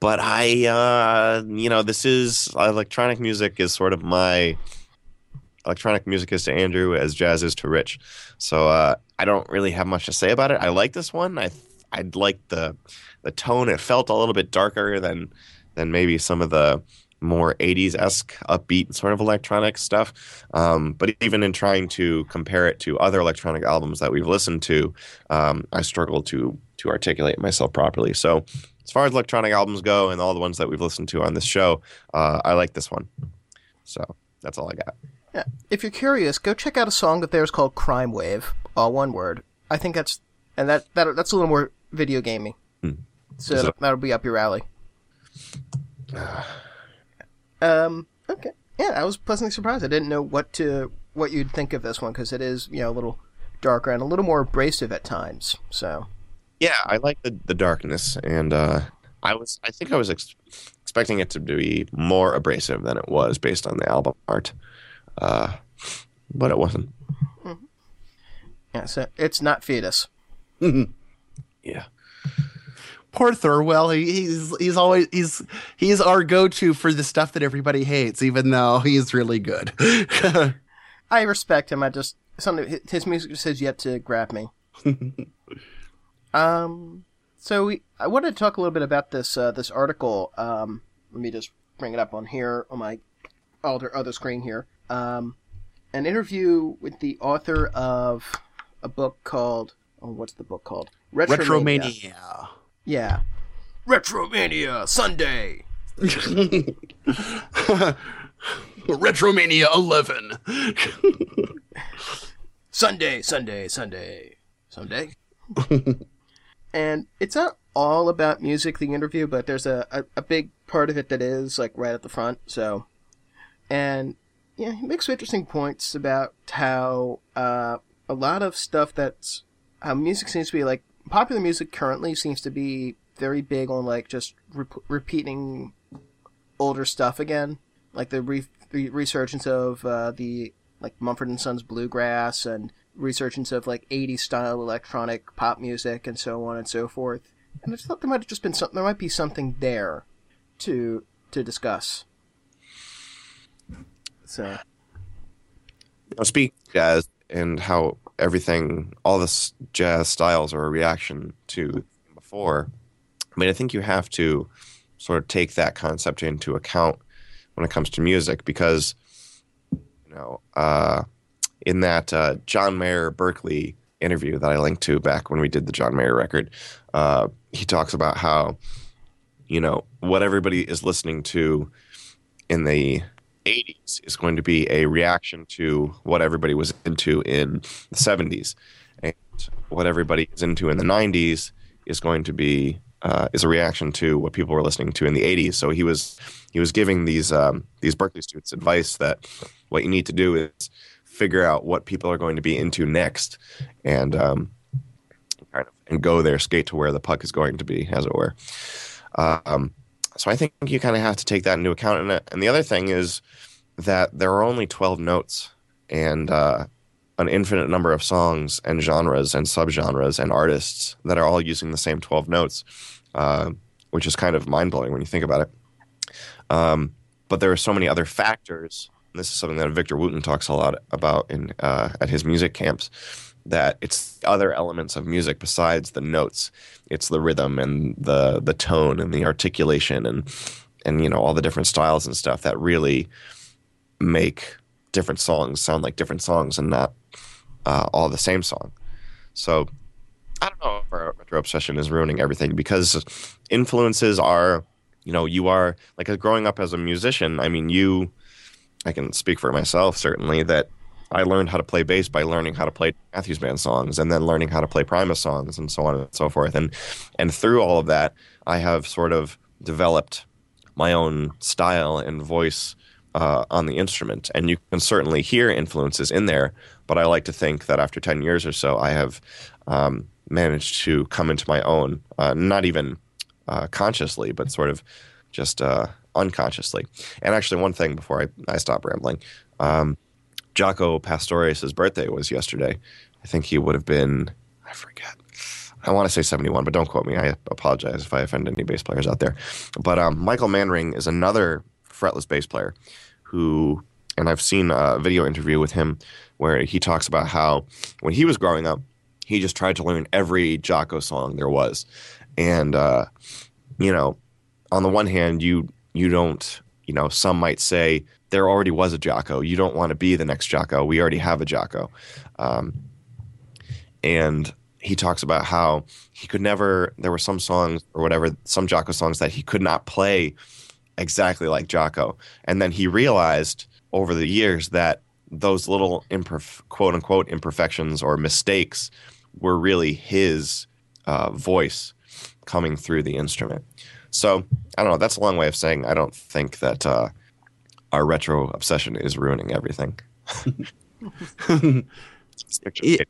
but I, uh, you know, this is electronic music is sort of my electronic music is to Andrew as jazz is to Rich. So uh, I don't really have much to say about it. I like this one. I I like the the tone. It felt a little bit darker than than maybe some of the more eighties-esque, upbeat sort of electronic stuff. Um, but even in trying to compare it to other electronic albums that we've listened to, um, I struggle to to articulate myself properly. So as far as electronic albums go and all the ones that we've listened to on this show, uh, I like this one. So that's all I got. Yeah. If you're curious, go check out a song of theirs called Crime Wave, all one word. I think that's and that, that that's a little more video gamey. Hmm. So it- that'll be up your alley. Um, okay. Yeah, I was pleasantly surprised. I didn't know what to what you'd think of this one because it is, you know, a little darker and a little more abrasive at times. So, yeah, I like the, the darkness, and uh, I was I think I was ex- expecting it to be more abrasive than it was based on the album art, uh, but it wasn't. Mm-hmm. Yeah, so it's not fetus. Mm-hmm. Yeah. Poor Thurwell, he, he's he's always he's he's our go-to for the stuff that everybody hates, even though he's really good. I respect him. I just something his music just has yet to grab me. um, so we, I wanted to talk a little bit about this uh, this article. Um, let me just bring it up on here on my other other screen here. Um, an interview with the author of a book called oh, what's the book called? Retromania. Retromania. Yeah. Retromania Sunday. Retromania eleven. Sunday, Sunday, Sunday. Sunday. And it's not all about music, the interview, but there's a, a, a big part of it that is, like, right at the front. So, and, yeah, he makes some interesting points about how uh, a lot of stuff that's, how music seems to be, like, popular music currently seems to be very big on, like, just re- repeating older stuff again. Like the re- re- resurgence of uh, the, like, Mumford and Sons bluegrass and resurgence of, like, eighties-style electronic pop music and so on and so forth. And I just thought there might have just been something, there might be something there to to discuss. So. I'll speak jazz and how everything, all the jazz styles are a reaction to before. I mean, I think you have to sort of take that concept into account when it comes to music because, you know, uh, in that uh, John Mayer Berkeley interview that I linked to back when we did the John Mayer record, uh, he talks about how, you know, what everybody is listening to in the eighties is going to be a reaction to what everybody was into in the seventies, and what everybody is into in the nineties is going to be uh, is a reaction to what people were listening to in the eighties. So he was he was giving these um, these Berkeley students advice that what you need to do is figure out what people are going to be into next, and um, kind of and go there, skate to where the puck is going to be, as it were. Um, so I think you kind of have to take that into account. And, and the other thing is that there are only twelve notes and uh, an infinite number of songs and genres and subgenres and artists that are all using the same twelve notes, uh, which is kind of mind-blowing when you think about it. Um, but there are so many other factors this is something that Victor Wooten talks a lot about in uh, at his music camps, that it's other elements of music besides the notes. It's the rhythm and the the tone and the articulation and and you know all the different styles and stuff that really make different songs sound like different songs and not uh, all the same song. So I don't know if our retro obsession is ruining everything, because influences are, you know, you are like growing up as a musician. I mean, you, I can speak for myself certainly that I learned how to play bass by learning how to play Matthews Band songs and then learning how to play Primus songs and so on and so forth. And, and through all of that, I have sort of developed my own style and voice uh, on the instrument. And you can certainly hear influences in there, but I like to think that after ten years or so, I have um, managed to come into my own, uh, not even uh, consciously, but sort of just uh, unconsciously. And actually one thing before I, I stop rambling, um, Jaco Pastorius's birthday was yesterday. I think he would have been, I forget, I want to say seventy-one, but don't quote me. I apologize if I offend any bass players out there. But um, Michael Manring is another fretless bass player who, and I've seen a video interview with him where he talks about how when he was growing up, he just tried to learn every Jaco song there was. And, uh, you know, on the one hand, you you don't, you know, some might say, there already was a Jaco. You don't want to be the next Jaco. We already have a Jaco. Um, and he talks about how he could never, there were some songs or whatever, some Jaco songs that he could not play exactly like Jaco. And then he realized over the years that those little imperf- quote unquote imperfections or mistakes were really his uh, voice coming through the instrument. So I don't know. That's a long way of saying I don't think that uh, – our retro obsession is ruining everything. yeah,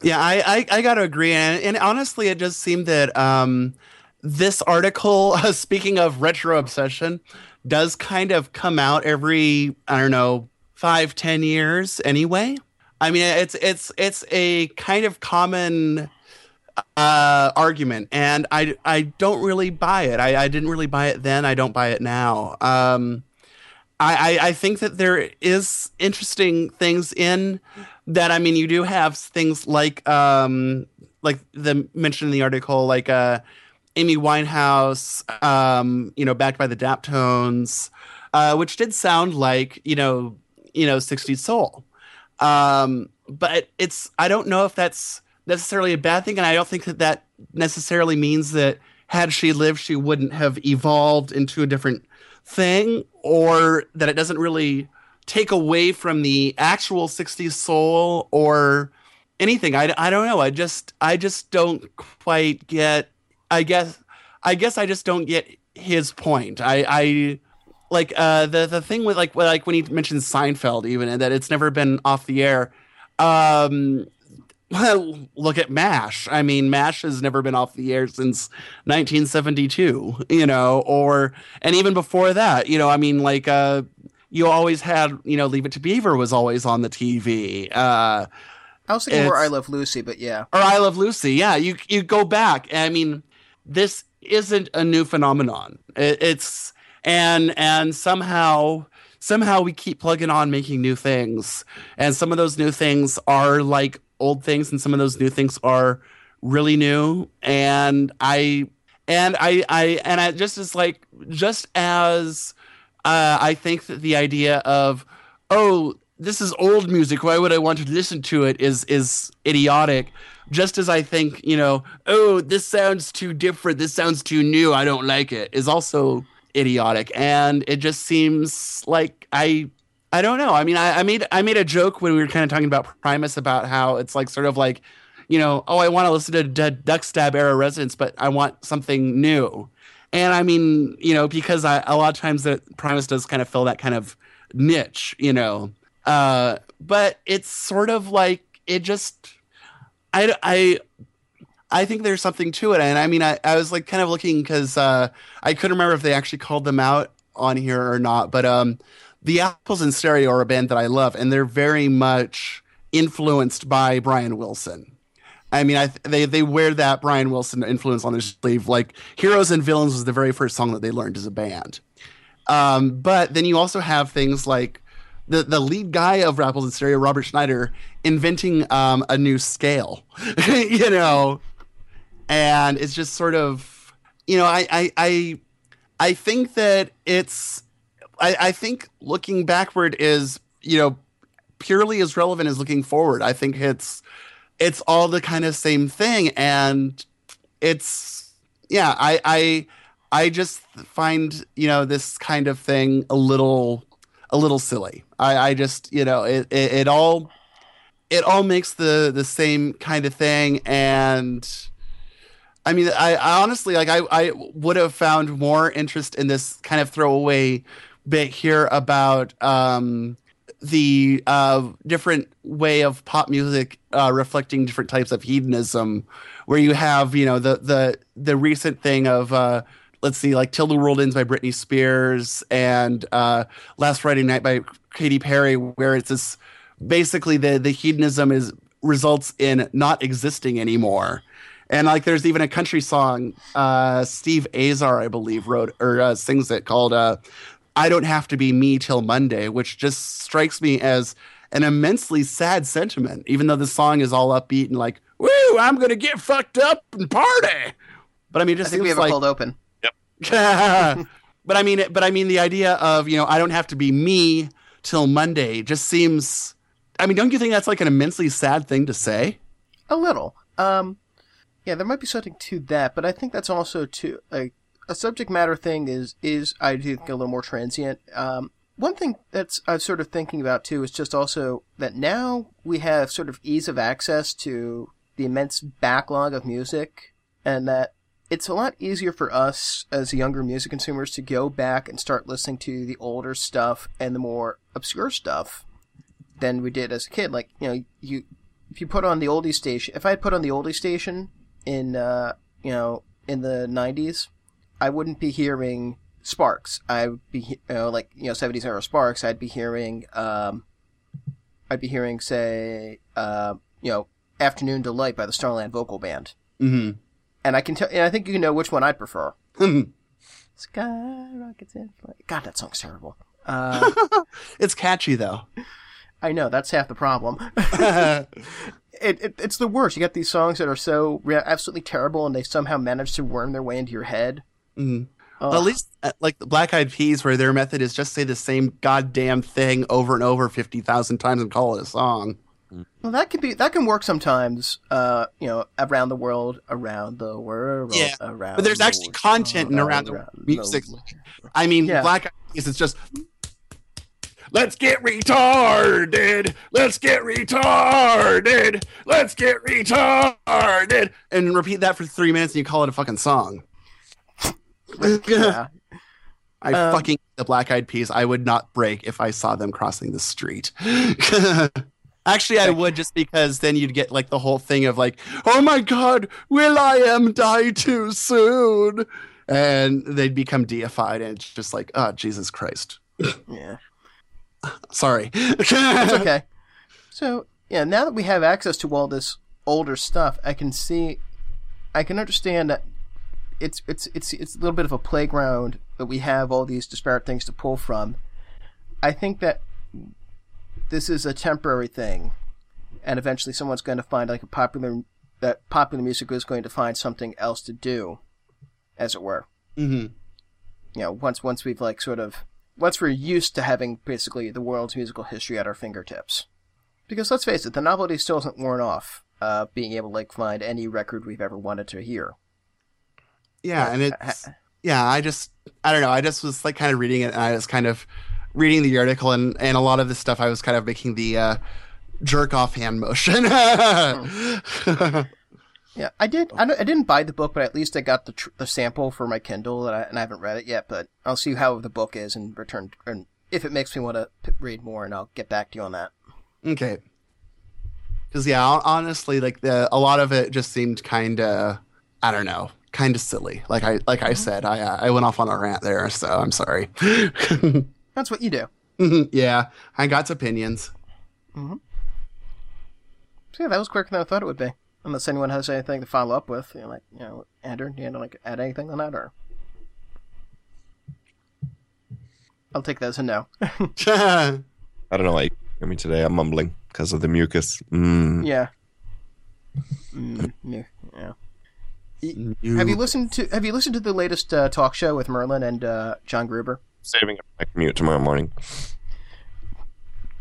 yeah I, I, I got to agree. And, and honestly, it just seemed that um, this article, uh, speaking of retro obsession, does kind of come out every, I don't know, five, ten years anyway. I mean, it's it's it's a kind of common uh argument, and I I don't really buy it. I, I didn't really buy it then. I don't buy it now. Um I, I, I think that there is interesting things in that. I mean, you do have things like um like the mentioned in the article, like uh Amy Winehouse, um, you know, backed by the Daptones, uh, which did sound like, you know, you know, sixties soul. Um but it's I don't know if that's necessarily a bad thing, and I don't think that that necessarily means that had she lived, she wouldn't have evolved into a different thing, or that it doesn't really take away from the actual sixties soul or anything. I, I don't know. I just I just don't quite get. I guess I guess I just don't get his point. I I like uh, the the thing with like like when he mentioned Seinfeld, even, and that it's never been off the air. Um, Well, look at MASH. I mean, MASH has never been off the air since nineteen seventy-two, you know, or, and even before that, you know, I mean, like, uh, you always had, you know, Leave It to Beaver was always on the T V. Uh, I was thinking more I Love Lucy, but yeah. Or I Love Lucy, yeah. You, you go back. I mean, this isn't a new phenomenon. It, it's, and, and somehow... Somehow we keep plugging on making new things, and some of those new things are like old things, and some of those new things are really new. And I, and I, I, and I just is like, just as uh, I think that the idea of, oh, this is old music, why would I want to listen to it, is, is idiotic. Just as I think, you know, oh, this sounds too different, this sounds too new, I don't like it, is also idiotic. And it just seems like I I don't know. I mean, I, I made I made a joke when we were kind of talking about Primus about how it's like sort of like, you know, oh, I want to listen to D- Duckstab era Residents, but I want something new. And I mean, you know, because I, a lot of times that Primus does kind of fill that kind of niche, you know. Uh, but it's sort of like it just I I. I think there's something to it. And I mean, I, I was like kind of looking because uh, I couldn't remember if they actually called them out on here or not. But um, the Apples in Stereo are a band that I love, and they're very much influenced by Brian Wilson. I mean, I th- they they wear that Brian Wilson influence on their sleeve. Like Heroes and Villains was the very first song that they learned as a band. Um, but then you also have things like the the lead guy of Apples in Stereo, Robert Schneider, inventing um, a new scale, you know, and it's just sort of, you know, I I I, I think that it's, I, I think looking backward is, you know, purely as relevant as looking forward. I think it's it's all the kind of same thing, and it's yeah, I I I just find, you know, this kind of thing a little a little silly. I, I just, you know, it, it it all it all makes the the same kind of thing, and I mean, I, I honestly, like, I, I would have found more interest in this kind of throwaway bit here about um, the uh, different way of pop music uh, reflecting different types of hedonism, where you have, you know, the the the recent thing of uh, let's see, like Till the World Ends by Britney Spears and uh, Last Friday Night by Katy Perry, where it's this basically the the hedonism is results in not existing anymore. And like, there's even a country song, uh, Steve Azar, I believe, wrote or uh, sings it, called uh, "I Don't Have to Be Me Till Monday," which just strikes me as an immensely sad sentiment, even though the song is all upbeat and like, "Woo, I'm gonna get fucked up and party." But I mean, it just I think seems we have like, a cold open. Yep. But I mean, but I mean, the idea of, you know, I don't have to be me till Monday just seems. I mean, don't you think that's like an immensely sad thing to say? A little. Um. Yeah, there might be something to that, but I think that's also too a, a subject matter thing is is I do think a little more transient. Um, one thing that's I'm sort of thinking about too is just also that now we have sort of ease of access to the immense backlog of music, and that it's a lot easier for us as younger music consumers to go back and start listening to the older stuff and the more obscure stuff than we did as a kid. Like, you know, you if you put on the oldies station, if I put on the oldies station. In uh, you know, in the nineties, I wouldn't be hearing Sparks. I would be, you know, like, you know, seventies era Sparks. I'd be hearing, um, I'd be hearing, say, uh, you know, "Afternoon Delight" by the Starland Vocal Band. Mm-hmm. And I can tell, and I think you know which one I prefer. Sky rockets in flight. God, that song's terrible. Uh, it's catchy though. I know, that's half the problem. It, it it's the worst. You got these songs that are so re- absolutely terrible, and they somehow manage to worm their way into your head. Mm. Well, at least like the Black Eyed Peas, where their method is just say the same goddamn thing over and over fifty thousand times and call it a song. Well, that can be that can work sometimes. Uh, you know, around the world, around the world, yeah. Around but there's the actually world, content in around, around the world music. The... I mean, yeah. Black Eyed Peas is just. Let's get retarded. Let's get retarded. Let's get retarded. And repeat that for three minutes and you call it a fucking song. Yeah. I um, fucking hate the Black Eyed Peas. I would not break if I saw them crossing the street. Actually, I would, just because then you'd get like the whole thing of like, oh my God, will I am die too soon? And they'd become deified, and it's just like, oh, Jesus Christ. Yeah. Sorry. That's okay. So, yeah, now that we have access to all this older stuff, I can see, I can understand that it's it's it's it's a little bit of a playground that we have all these disparate things to pull from. I think that this is a temporary thing, and eventually someone's going to find like a popular that popular music is going to find something else to do, as it were. Mm-hmm. You know, once once we've like sort of. Once we're used to having basically the world's musical history at our fingertips. Because let's face it, the novelty still isn't worn off, uh, being able to like find any record we've ever wanted to hear. Yeah, and it's, yeah, I just, I don't know, I just was like kind of reading it, and I was kind of reading the article, and, and a lot of this stuff I was kind of making the uh, jerk-off hand motion. Yeah, I did. I, I didn't buy the book, but at least I got the tr- the sample for my Kindle, that I, and I haven't read it yet. But I'll see how the book is and return, and if it makes me want to p- read more, and I'll get back to you on that. Okay. Because yeah, honestly, like the a lot of it just seemed kind of, I don't know, kind of silly. Like I like I said, I uh, I went off on a rant there, so I'm sorry. That's what you do. Yeah, I got opinions. Mm-hmm. So yeah, that was quicker than I thought it would be. Unless anyone has anything to follow up with, you know, like, you know, Andrew, do you know, like, add anything on that, or? I'll take that as a no. I don't know. Like, I mean, today I'm mumbling because of the mucus. Mm. Yeah. Mm, yeah. Yeah. Have you listened to Have you listened to the latest uh, talk show with Merlin and uh, John Gruber? Saving up my commute tomorrow morning.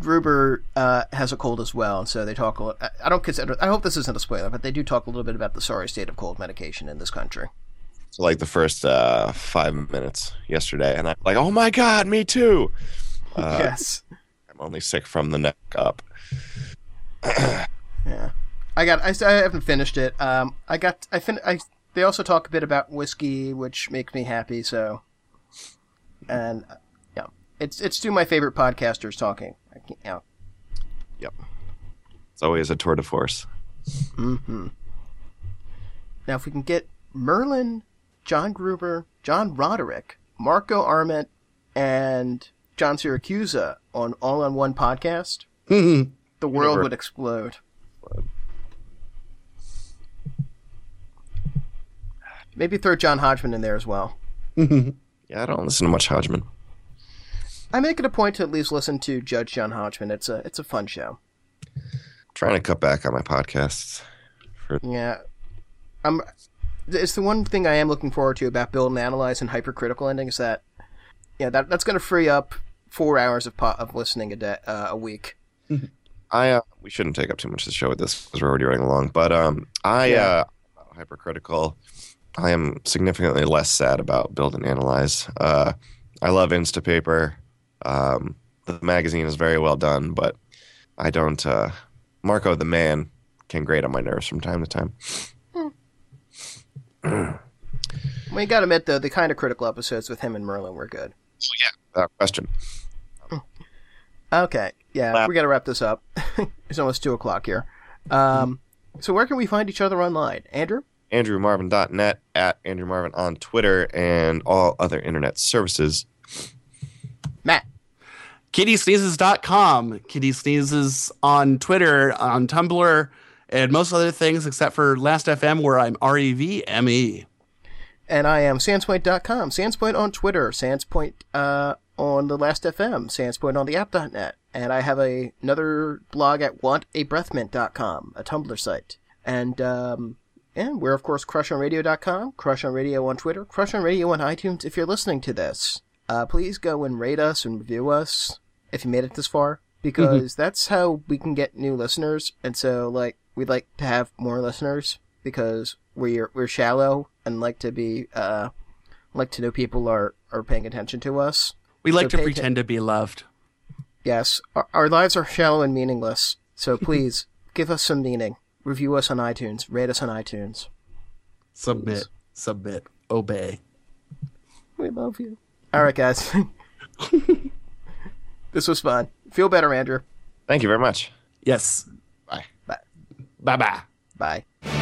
Gruber uh, has a cold as well, and so they talk a lot. I, I don't consider. I hope this isn't a spoiler, but they do talk a little bit about the sorry state of cold medication in this country. So, like the first uh, five minutes yesterday, and I'm like, "Oh my god, me too." Uh, yes, I'm only sick from the neck up. Yeah. I got. I, I haven't finished it. Um, I got. I fin. I. They also talk a bit about whiskey, which makes me happy. So, and uh, yeah, it's it's two of my favorite podcasters talking. I can't, yeah. Yep. It's always a tour de force. Mm-hmm. Now, if we can get Merlin, John Gruber, John Roderick, Marco Arment, and John Siracusa on all on one podcast, mm-hmm. the world Never. would explode. explode. Maybe throw John Hodgman in there as well. Yeah, I don't listen to much Hodgman. I make it a point to at least listen to Judge John Hodgman. It's a it's a fun show. I'm trying to cut back on my podcasts. For... Yeah, I'm. It's the one thing I am looking forward to about Build and Analyze and Hypercritical Ending is that yeah that that's going to free up four hours of po of listening a day uh, a week. I uh, we shouldn't take up too much of the show with this because we're already running along. But um, I yeah. uh, Hypercritical. I am significantly less sad about Build and Analyze. Uh, I love Instapaper. Um, the magazine is very well done, but I don't... Uh, Marco the man can grate on my nerves from time to time. Mm. Well, you got to admit, though, the kind of critical episodes with him and Merlin were good. Well, yeah, without question. Okay, yeah, wow. We got to wrap this up. It's almost two o'clock here. Um, so where can we find each other online? Andrew? Andrew Marvin dot net, at Andrew Marvin on Twitter, and all other internet services. Matt. Kitty Sneezes dot com. Kitty Sneezes on Twitter, on Tumblr, and most other things except for Last F M, where I'm R E V M E. And I am Sandspoint dot com. Sandspoint on Twitter. Sandspoint uh, on the Last F M. Sandspoint on the app dot net. And I have a, another blog at want a breath mint dot com, a Tumblr site. And, um... And we're, of course, crush on radio dot com, Crush on Radio on Twitter, Crush on Radio on iTunes if you're listening to this. Uh, please go and rate us and review us if you made it this far, because mm-hmm. that's how we can get new listeners. And so, like, we'd like to have more listeners because we're we're shallow and like to be uh, like to know people are, are paying attention to us. We like so to pretend to be loved. Yes. Our, our lives are shallow and meaningless, so please give us some meaning. Review us on iTunes. Rate us on iTunes. Submit. Please. Submit. Obey. We love you. All right, guys. This was fun. Feel better, Andrew. Thank you very much. Yes. Bye. Bye. Bye-bye. Bye. Bye. Bye.